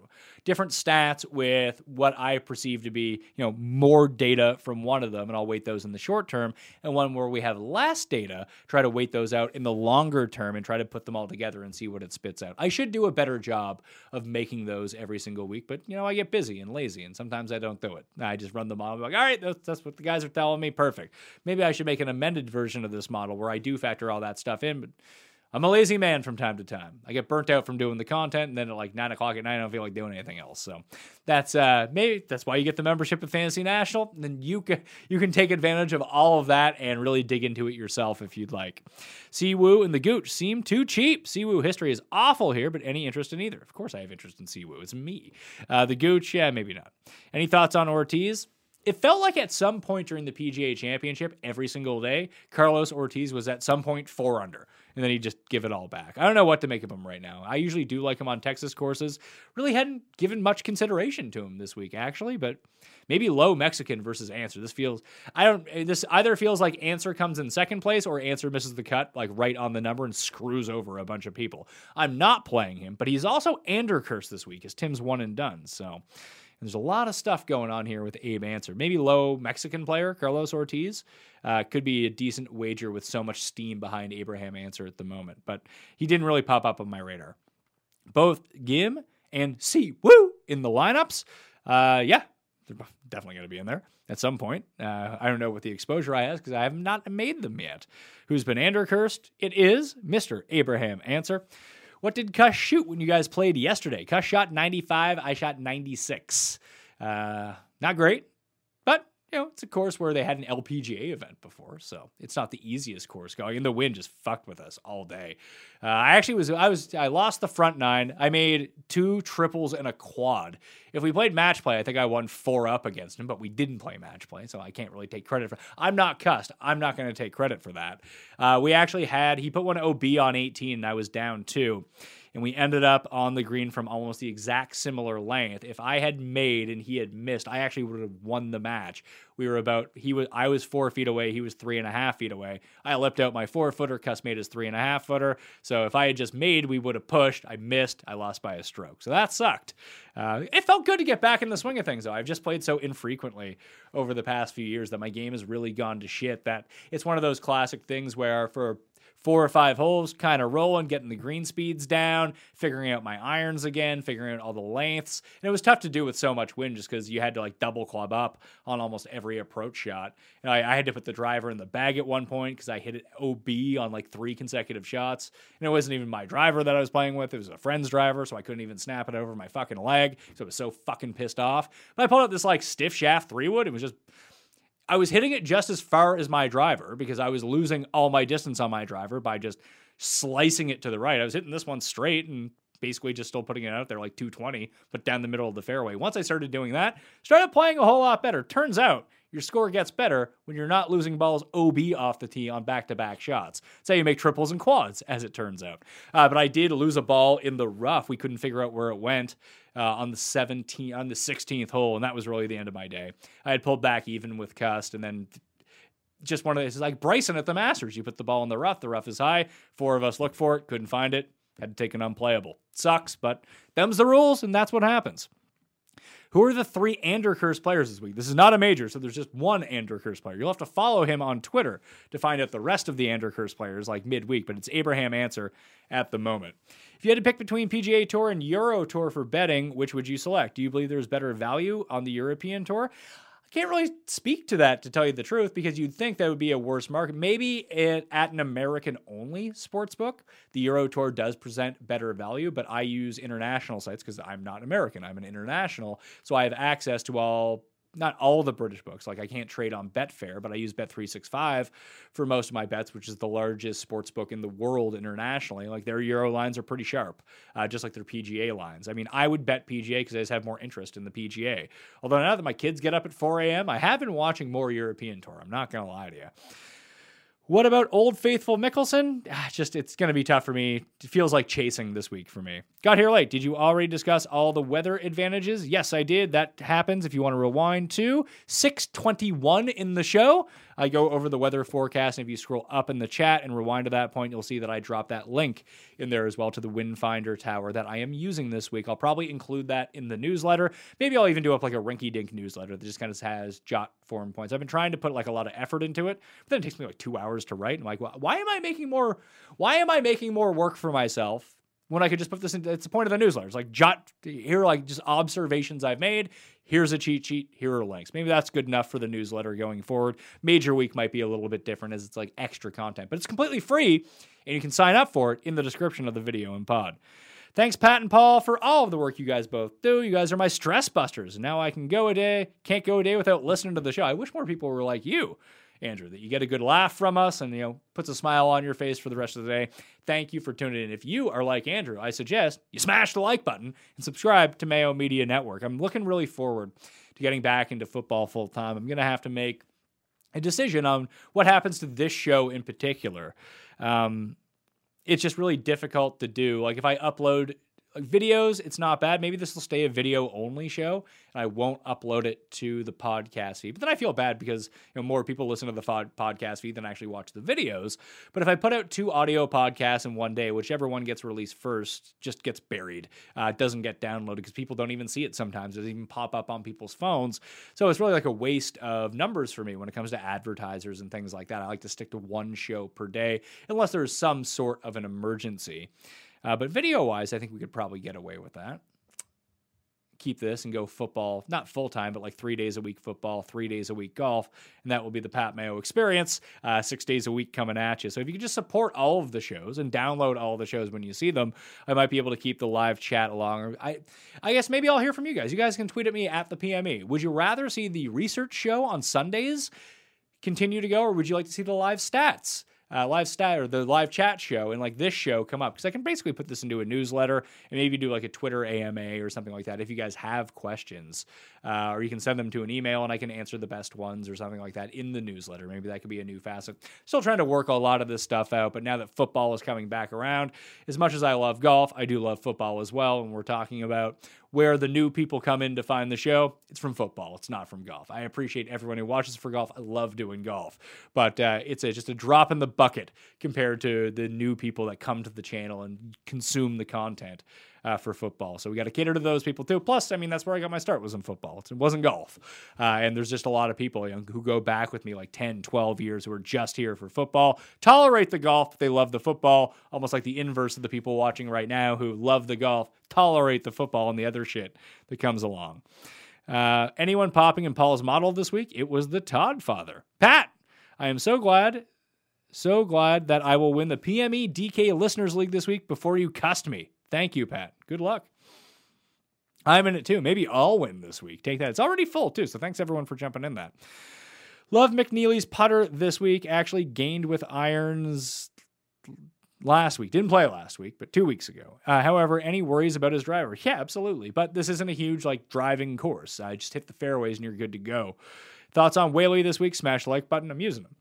stats with what I perceive to be, more data from one of them, and I'll weight those in the short term, and one where we have less data, try to weight those out in the longer term and try to put them all together and see what it spits out. I should do a better job of making those every single week, but I get busy and lazy, and sometimes I don't do it. I just run the model like, all right, that's what the guys are telling me. Perfect. Maybe I should make an amended version of this model where I do factor all that stuff in, but I'm a lazy man from time to time. I get burnt out from doing the content, and then at like 9 o'clock at night, I don't feel like doing anything else. So that's maybe that's why you get the membership at Fantasy National. And then you can take advantage of all of that and really dig into it yourself if you'd like. Si Woo and the Gooch seem too cheap. Si Woo history is awful here, but any interest in either? Of course I have interest in Si Woo. It's me. The Gooch, yeah, maybe not. Any thoughts on Ortiz? It felt like at some point during the PGA Championship, every single day, Carlos Ortiz was at some point 4-under, and then he'd just give it all back. I don't know what to make of him right now. I usually do like him on Texas courses. Really hadn't given much consideration to him this week, actually, but maybe low Mexican versus Ancer. This either feels like Ancer comes in second place or Ancer misses the cut, like right on the number and screws over a bunch of people. I'm not playing him, but he's also Andercursed this week as Tim's one and done, so... There's a lot of stuff going on here with Abe Ancer. Maybe low Mexican player, Carlos Ortiz, could be a decent wager with so much steam behind Abraham Ancer at the moment. But he didn't really pop up on my radar. Both Gim and Si Woo in the lineups. Yeah, they're definitely going to be in there at some point. I don't know what the exposure I have because I have not made them yet. Who's been Andercursed? It is Mr. Abraham Ancer. What did Cush shoot when you guys played yesterday? Cush shot 95. I shot 96. Not great, but you know it's a course where they had an LPGA event before, so it's not the easiest course going. And the wind just fucked with us all day. I lost the front nine. I made 2 triples and a quad. If we played match play, I think I won 4-up against him, but we didn't play match play, so I can't really take credit for it. I'm not cussed. I'm not going to take credit for that. We actually had, he put one OB on 18, and I was down 2, and we ended up on the green from almost the exact similar length. If I had made and he had missed, I actually would have won the match. I was 4 feet away. He was 3.5 feet away. I lipped out my 4-footer. Cuss made his 3.5-footer. So if I had just made, we would have pushed. I missed. I lost by a stroke. So that sucked. It felt good to get back in the swing of things, though. I've just played so infrequently over the past few years that my game has really gone to shit, that it's one of those classic things where for 4 or 5 holes, kind of rolling, getting the green speeds down, figuring out my irons again, figuring out all the lengths. And it was tough to do with so much wind just because you had to like double club up on almost every approach shot. And I had to put the driver in the bag at one point because I hit it OB on like 3 consecutive shots. And it wasn't even my driver that I was playing with. It was a friend's driver, so I couldn't even snap it over my fucking leg. So I was so fucking pissed off. But I pulled out this like stiff shaft 3-wood. It was just... I was hitting it just as far as my driver because I was losing all my distance on my driver by just slicing it to the right. I was hitting this one straight and basically just still putting it out there like 220, but down the middle of the fairway. Once I started doing that, started playing a whole lot better. Turns out your score gets better when you're not losing balls OB off the tee on back-to-back shots. That's how you make triples and quads, as it turns out. But I did lose a ball in the rough. We couldn't figure out where it went. On the 16th hole, and that was really the end of my day. I had pulled back even with Cust, and then just one of those, like Bryson at the Masters. You put the ball in the rough is high. 4 of us looked for it, couldn't find it, had to take an unplayable. Sucks, but them's the rules, and that's what happens. Who are the 3 Andercursed players this week? This is not a major, so there's just one Andercursed player. You'll have to follow him on Twitter to find out the rest of the Andercursed players like midweek, but it's Abraham Ancer at the moment. If you had to pick between PGA Tour and Euro Tour for betting, which would you select? Do you believe there's better value on the European Tour? I can't really speak to that, to tell you the truth, because you'd think that would be a worse market. Maybe at an American-only sports book, the Euro Tour does present better value, but I use international sites because I'm not American. I'm an international, so I have access to not all the British books. Like I can't trade on Betfair, but I use Bet365 for most of my bets, which is the largest sports book in the world internationally. Like their Euro lines are pretty sharp, just like their PGA lines. I mean, I would bet PGA because I just have more interest in the PGA. Although now that my kids get up at 4 a.m., I have been watching more European Tour. I'm not going to lie to you. What about Old Faithful Mickelson? It's going to be tough for me. It feels like chasing this week for me. Got here late. Did you already discuss all the weather advantages? Yes, I did. That happens if you want to rewind to 6:21 in the show. I go over the weather forecast, and if you scroll up in the chat and rewind to that point, you'll see that I dropped that link in there as well to the Windfinder Tower that I am using this week. I'll probably include that in the newsletter. Maybe I'll even do up like a rinky-dink newsletter that just kind of has jot form points. I've been trying to put like a lot of effort into it, but then it takes me like 2 hours to write. I'm like, well, why am I making more work for myself when I could just put this in? It's the point of the newsletter. It's like here are like just observations I've made. Here's a cheat sheet. Here are links. Maybe that's good enough for the newsletter going forward. Major week might be a little bit different as it's like extra content, but it's completely free and you can sign up for it in the description of the video and pod. Thanks, Pat and Paul, for all of the work you guys both do. You guys are my stress busters. Now I can't go a day without listening to the show. I wish more people were like you, Andrew, that you get a good laugh from us and, puts a smile on your face for the rest of the day. Thank you for tuning in. If you are like Andrew, I suggest you smash the like button and subscribe to Mayo Media Network. I'm looking really forward to getting back into football full time. I'm going to have to make a decision on what happens to this show in particular. It's just really difficult to do. Like if I upload videos, it's not bad. Maybe this will stay a video only show and I won't upload it to the podcast feed, but then I feel bad because, you know, more people listen to the podcast feed than actually watch the videos. But if I put out two audio podcasts in one day, whichever one gets released first just gets buried. It doesn't get downloaded because people don't even see it. Sometimes it doesn't even pop up on people's phones. So it's really like a waste of numbers for me when it comes to advertisers and things like that. I like to stick to one show per day unless there's some sort of an emergency. But video-wise, I think we could probably get away with that. Keep this and go football, not full-time, but like 3 days a week football, 3 days a week golf, and that will be the Pat Mayo Experience, 6 days a week coming at you. So if you can just support all of the shows and download all the shows when you see them, I might be able to keep the live chat along. I guess maybe I'll hear from you guys. You guys can tweet at me at the PME. Would you rather see the research show on Sundays continue to go, or would you like to see the live stats? Live stat or the live chat show and like this show come up, because I can basically put this into a newsletter and maybe do like a Twitter AMA or something like that if you guys have questions, or you can send them to an email and I can answer the best ones or something like that in the newsletter. Maybe that could be a new facet. Still trying to work a lot of this stuff out, but now that football is coming back around, as much as I love golf, I do love football as well. And we're talking about where the new people come in to find the show. It's from football. It's not from golf. I appreciate everyone who watches for golf. I love doing golf, but it's just a drop in the bucket compared to the new people that come to the channel and consume the content for football. So we got to cater to those people too. Plus, I mean, that's where I got my start, was in football. It wasn't golf. And there's just a lot of people, you know, who go back with me like 10, 12 years who are just here for football, tolerate the golf, but they love the football, almost like the inverse of the people watching right now who love the golf, tolerate the football and the other shit that comes along. Anyone popping in Paul's model this week? It was the Todd Father. Pat, I am so glad that I will win the PME DK Listeners League this week before you cussed me. Thank you, Pat. Good luck. I'm in it too. Maybe I'll win this week. Take that. It's already full too, so thanks everyone for jumping in that. Love McNealy's putter this week. Actually gained with irons last week. Didn't play last week, but 2 weeks ago. However, any worries about his driver? Yeah, absolutely. But this isn't a huge like driving course. Just hit the fairways and you're good to go. Thoughts on Whaley this week? Smash the like button. I'm using them.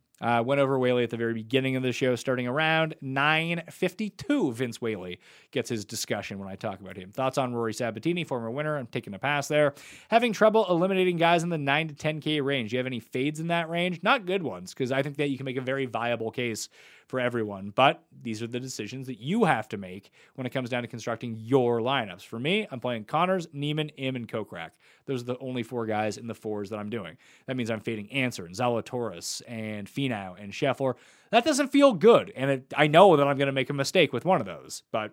Went over Whaley at the very beginning of the show, starting around 9:52. Vince Whaley gets his discussion when I talk about him. Thoughts on Rory Sabatini, former winner. I'm taking a pass there. Having trouble eliminating guys in the 9 to 10K range. Do you have any fades in that range? Not good ones, because I think that you can make a very viable case for everyone. But these are the decisions that you have to make when it comes down to constructing your lineups. For me, I'm playing Connors, Neiman, Im, and Kokrak. Those are the only four guys in the fours that I'm doing. That means I'm fading Ancer and Zalatoris and Finau and Scheffler. That doesn't feel good. And I know that I'm going to make a mistake with one of those, but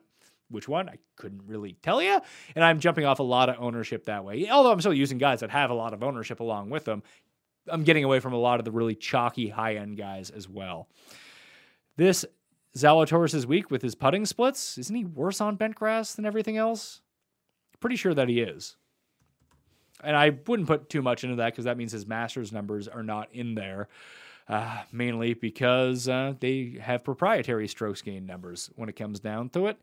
which one? I couldn't really tell you. And I'm jumping off a lot of ownership that way. Although I'm still using guys that have a lot of ownership along with them. I'm getting away from a lot of the really chalky high-end guys as well. This Zalatoris' week with his putting splits, isn't he worse on bent grass than everything else? Pretty sure that he is. And I wouldn't put too much into that because that means his Masters numbers are not in there, mainly because they have proprietary strokes gain numbers when it comes down to it.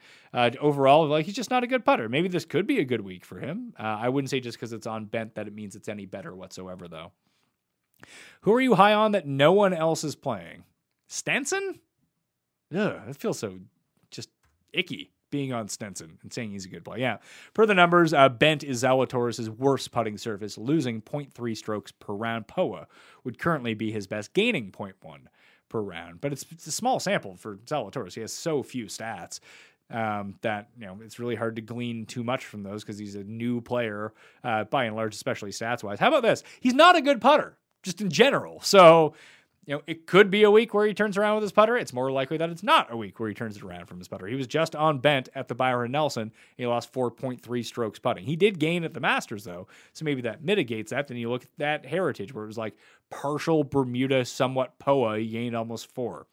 Overall, like, he's just not a good putter. Maybe this could be a good week for him. I wouldn't say just because it's on bent that it means it's any better whatsoever, though. Who are you high on that no one else is playing? Stenson? Ugh, it feels so just icky being on Stenson and saying he's a good player. Yeah. Per the numbers, bent is Zalatoris' worst putting surface, losing 0.3 strokes per round. POA would currently be his best, gaining 0.1 per round. But it's a small sample for Zalatoris. He has so few stats that, you know, it's really hard to glean too much from those because he's a new player, by and large, especially stats-wise. How about this? He's not a good putter, just in general. So, you know, it could be a week where he turns around with his putter. It's more likely that it's not a week where he turns it around from his putter. He was just on bent at the Byron Nelson. He lost 4.3 strokes putting. He did gain at the Masters, though, so maybe that mitigates that. Then you look at that Heritage, where it was like partial Bermuda, somewhat POA. He gained almost 4.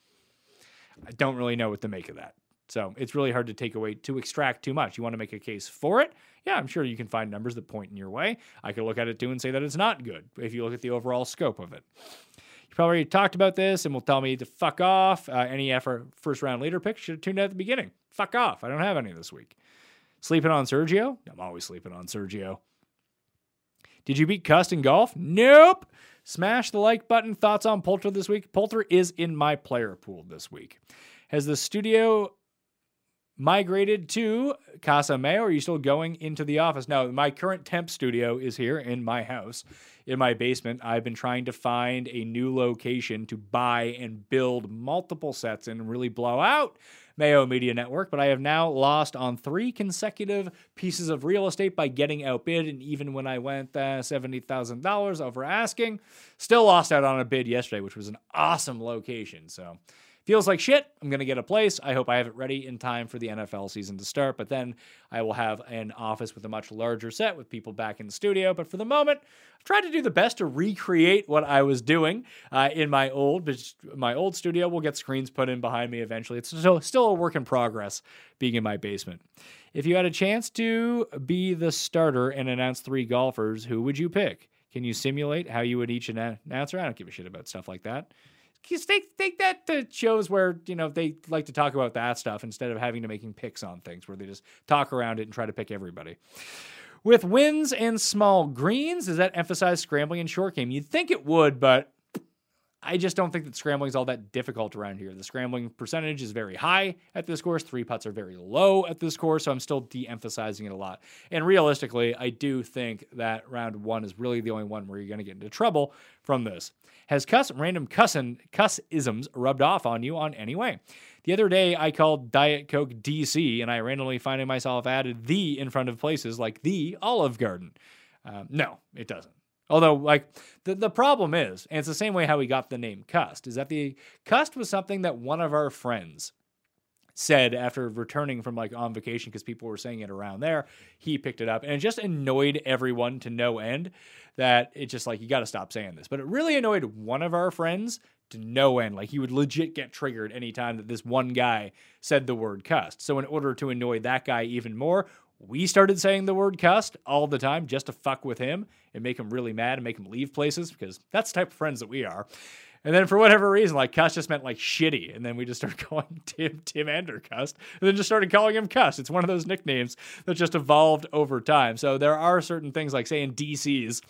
I don't really know what to make of that. So it's really hard to take away, to extract too much. You want to make a case for it? Yeah, I'm sure you can find numbers that point in your way. I could look at it, too, and say that it's not good if you look at the overall scope of it. You probably already talked about this and will tell me to fuck off. Any first-round leader pick should have tuned out at the beginning. Fuck off. I don't have any this week. Sleeping on Sergio? I'm always sleeping on Sergio. Did you beat Cust in golf? Nope. Smash the like button. Thoughts on Poulter this week? Poulter is in my player pool this week. Has the studio migrated to Casa Mayo, or are you still going into the office? No, my current temp studio is here in my house, in my basement. I've been trying to find a new location to buy and build multiple sets and really blow out Mayo Media Network, but I have now lost on 3 consecutive pieces of real estate by getting outbid, and even when I went $70,000 over asking, still lost out on a bid yesterday, which was an awesome location, so... Feels like shit. I'm going to get a place. I hope I have it ready in time for the NFL season to start, but then I will have an office with a much larger set with people back in the studio. But for the moment, I've tried to do the best to recreate what I was doing in my old studio. We'll get screens put in behind me eventually. It's still a work in progress being in my basement. If you had a chance to be the starter and announce 3 golfers, who would you pick? Can you simulate how you would each announcer? I don't give a shit about stuff like that. Just take that to shows where, you know, they like to talk about that stuff instead of having to making picks on things where they just talk around it and try to pick everybody. With wins and small greens, does that emphasize scrambling and short game? You'd think it would, but I just don't think that scrambling is all that difficult around here. The scrambling percentage is very high at this course. 3 putts are very low at this course, so I'm still de-emphasizing it a lot. And realistically, I do think that round 1 is really the only one where you're going to get into trouble from this. Has random cuss-isms rubbed off on you on any way? The other day, I called Diet Coke DC, and I randomly finding myself added the in front of places like the Olive Garden. No, it doesn't. Although, like, the problem is, and it's the same way how we got the name Cust, is that the Cust was something that one of our friends said after returning from, like, on vacation because people were saying it around there. He picked it up, and it just annoyed everyone to no end that it's just like, you got to stop saying this. But it really annoyed one of our friends to no end. Like, he would legit get triggered any time that this one guy said the word Cust. So in order to annoy that guy even more, we started saying the word cussed all the time just to fuck with him and make him really mad and make him leave places because that's the type of friends that we are. And then for whatever reason, like, cuss just meant, like, shitty. And then we just started calling Tim Ander Cussed and then just started calling him Cuss. It's one of those nicknames that just evolved over time. So there are certain things like saying DCs.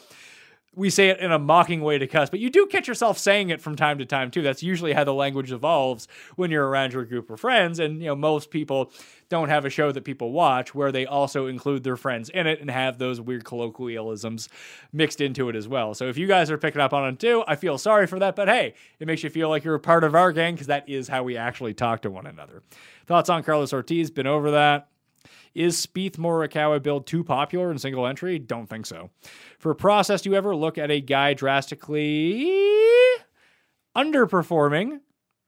We say it in a mocking way to cuss, but you do catch yourself saying it from time to time too. That's usually how the language evolves when you're around your group of friends. And, you know, most people don't have a show that people watch where they also include their friends in it and have those weird colloquialisms mixed into it as well. So if you guys are picking up on it too, I feel sorry for that, but hey, it makes you feel like you're a part of our gang because that is how we actually talk to one another. Thoughts on Carlos Ortiz? Been over that. Is Spieth Morikawa build too popular in single entry? Don't think so. For process, do you ever look at a guy drastically underperforming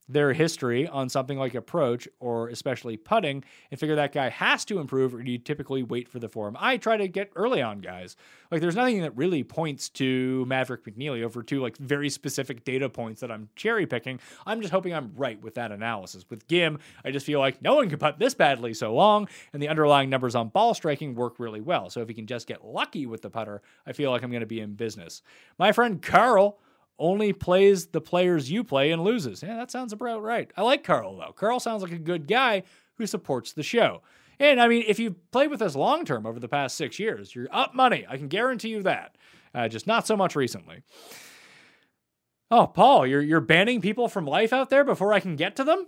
their history on something like approach or especially putting and figure that guy has to improve, or do you typically wait for the form? I try to get early on guys. Like, there's nothing that really points to Maverick McNealy over 2 like very specific data points that I'm cherry picking. I'm just hoping I'm right with that analysis. With Gim, I just feel like no one can putt this badly so long, and the underlying numbers on ball striking work really well. So if he can just get lucky with the putter, I feel like I'm going to be in business. My friend Carl only plays the players you play and loses. Yeah, that sounds about right. I like Carl, though. Carl sounds like a good guy who supports the show. And, I mean, if you play with us long-term over the past 6 years, you're up money. I can guarantee you that. Just not so much recently. Oh, Paul, you're banning people from life out there before I can get to them?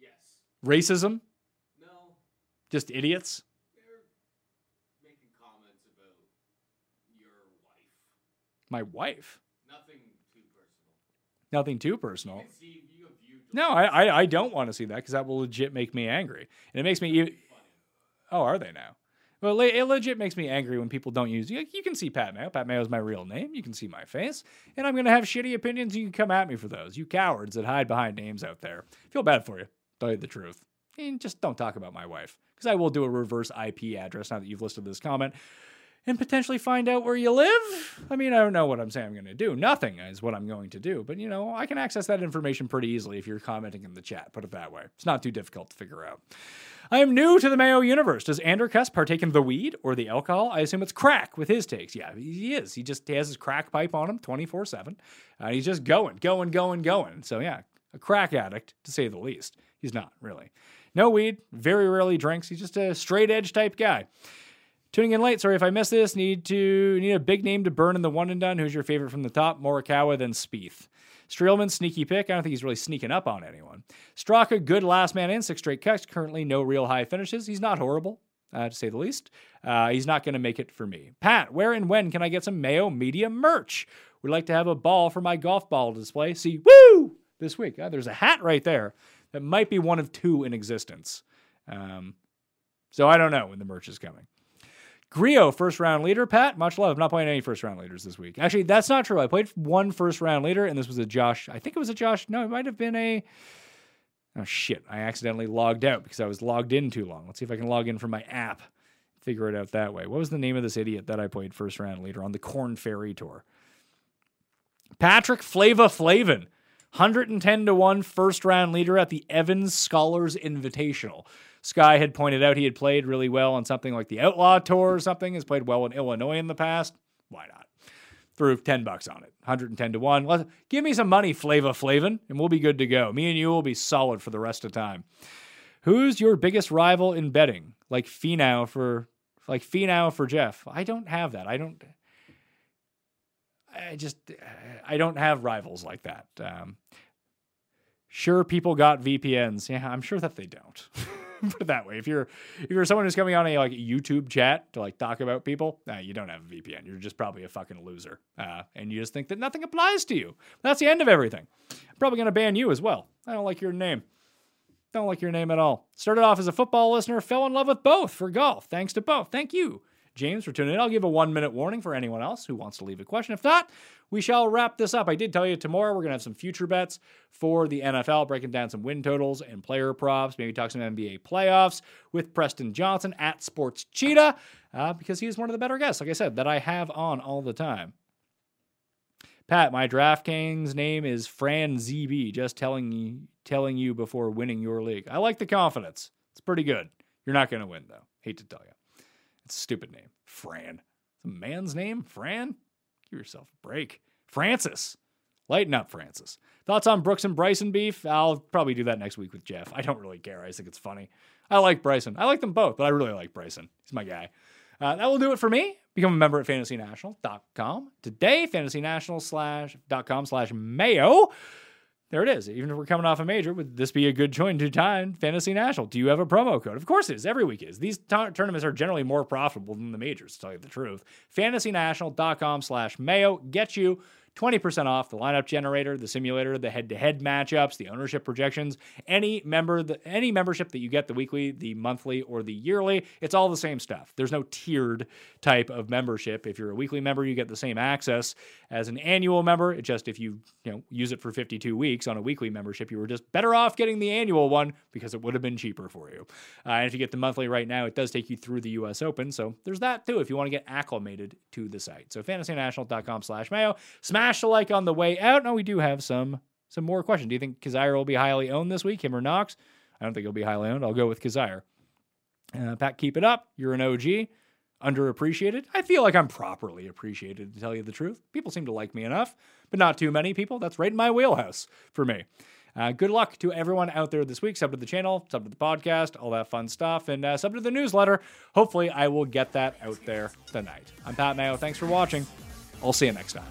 Yes. Racism? No. Just idiots? My wife. Nothing too personal. Nothing too personal. No, I don't want to see that because that will legit make me angry. And it makes me... Oh, are they now? Well, it legit makes me angry when people don't use... You can see Pat Mayo. Pat Mayo is my real name. You can see my face. And I'm going to have shitty opinions. You can come at me for those. You cowards that hide behind names out there. I feel bad for you. Tell you the truth. And just don't talk about my wife. Because I will do a reverse IP address now that you've listed this comment. And potentially find out where you live? I mean, I don't know what I'm saying I'm going to do. Nothing is what I'm going to do. But, you know, I can access that information pretty easily if you're commenting in the chat. Put it that way. It's not too difficult to figure out. I am new to the Mayo universe. Does Ander Cuss partake in the weed or the alcohol? I assume it's crack with his takes. Yeah, he is. He has his crack pipe on him 24/7. He's just going, going, going, going. So, yeah, a crack addict, to say the least. He's not, really. No weed, very rarely drinks. He's just a straight-edge type guy. Tuning in late, sorry if I missed this. Need a big name to burn in the one and done. Who's your favorite from the top? Morikawa, then Spieth. Streelman, sneaky pick. I don't think he's really sneaking up on anyone. Straka, good last man in, 6 straight cuts. Currently no real high finishes. He's not horrible, to say the least. He's not going to make it for me. Pat, where and when can I get some Mayo Media merch? Would like to have a ball for my golf ball display. See, woo! This week. There's a hat right there that might be one of two in existence. So I don't know when the merch is coming. Griot, first-round leader. Pat, much love. I'm not playing any first-round leaders this week. Actually, that's not true. I played one first-round leader, and this was a Josh. I think it was a Josh. No, it might have been a... Oh, shit. I accidentally logged out because I was logged in too long. Let's see if I can log in from my app. Figure it out that way. What was the name of this idiot that I played first-round leader on the Corn Ferry Tour? Patrick Flava Flavin. 110-1 first-round leader at the Evans Scholars Invitational. Sky had pointed out he had played really well on something like the Outlaw Tour or something, has played well in Illinois in the past. Why not? Threw $10 on it, 110-1. Give me some money, Flava Flavin, and we'll be good to go. Me and you will be solid for the rest of time. Who's your biggest rival in betting? Like Finau for Jeff. I don't have that. I don't have rivals like that. Sure, people got VPNs. Yeah, I'm sure that they don't. Put it that way. If you're someone who's coming on a like YouTube chat to like talk about people, you don't have a VPN. You're just probably a fucking loser, and you just think that nothing applies to you. That's the end of everything. I'm probably gonna ban you as well. I don't like your name. Don't like your name at all. Started off as a football listener, fell in love with both for golf. Thanks to both. Thank you, James, for tuning in. I'll give a 1-minute warning for anyone else who wants to leave a question. If not, we shall wrap this up. I did tell you tomorrow we're going to have some future bets for the NFL, breaking down some win totals and player props, maybe talk some NBA playoffs with Preston Johnson at Sports Cheetah, because he is one of the better guests, like I said, that I have on all the time. Pat, my DraftKings name is FranZB, just telling you before winning your league. I like the confidence. It's pretty good. You're not going to win, though. Hate to tell you. Stupid name. Fran. The man's name? Fran? Give yourself a break. Francis. Lighten up, Francis. Thoughts on Brooks and Bryson beef? I'll probably do that next week with Jeff. I don't really care. I just think it's funny. I like Bryson. I like them both, but I really like Bryson. He's my guy. That will do it for me. Become a member at FantasyNational.com. Today, FantasyNational.com/Mayo. There it is. Even if we're coming off a major, would this be a good join to time Fantasy National? Do you have a promo code? Of course it is. Every week is. These tournaments are generally more profitable than the majors, to tell you the truth. FantasyNational.com/Mayo gets you 20% off the lineup generator, the simulator, the head-to-head matchups, the ownership projections, any membership that you get, the weekly, the monthly, or the yearly, it's all the same stuff. There's no tiered type of membership. If you're a weekly member, you get the same access as an annual member. It's just if you use it for 52 weeks on a weekly membership, you were just better off getting the annual one because it would have been cheaper for you. And if you get the monthly right now, it does take you through the U.S. Open. So there's that too if you want to get acclimated to the site. So FantasyNational.com/Mayo. Smash the like on the way out. Now we do have some more questions. Do you think Kazire will be highly owned this week, him or Knox? I don't think he'll be highly owned. I'll go with Kazire. Pat, keep it up. You're an OG. Underappreciated. I feel like I'm properly appreciated, to tell you the truth. People seem to like me enough, but not too many people. That's right in my wheelhouse for me. Good luck to everyone out there this week. Sub to the channel, sub to the podcast, all that fun stuff, and sub to the newsletter. Hopefully I will get that out there tonight. I'm Pat Mayo. Thanks for watching. I'll see you next time.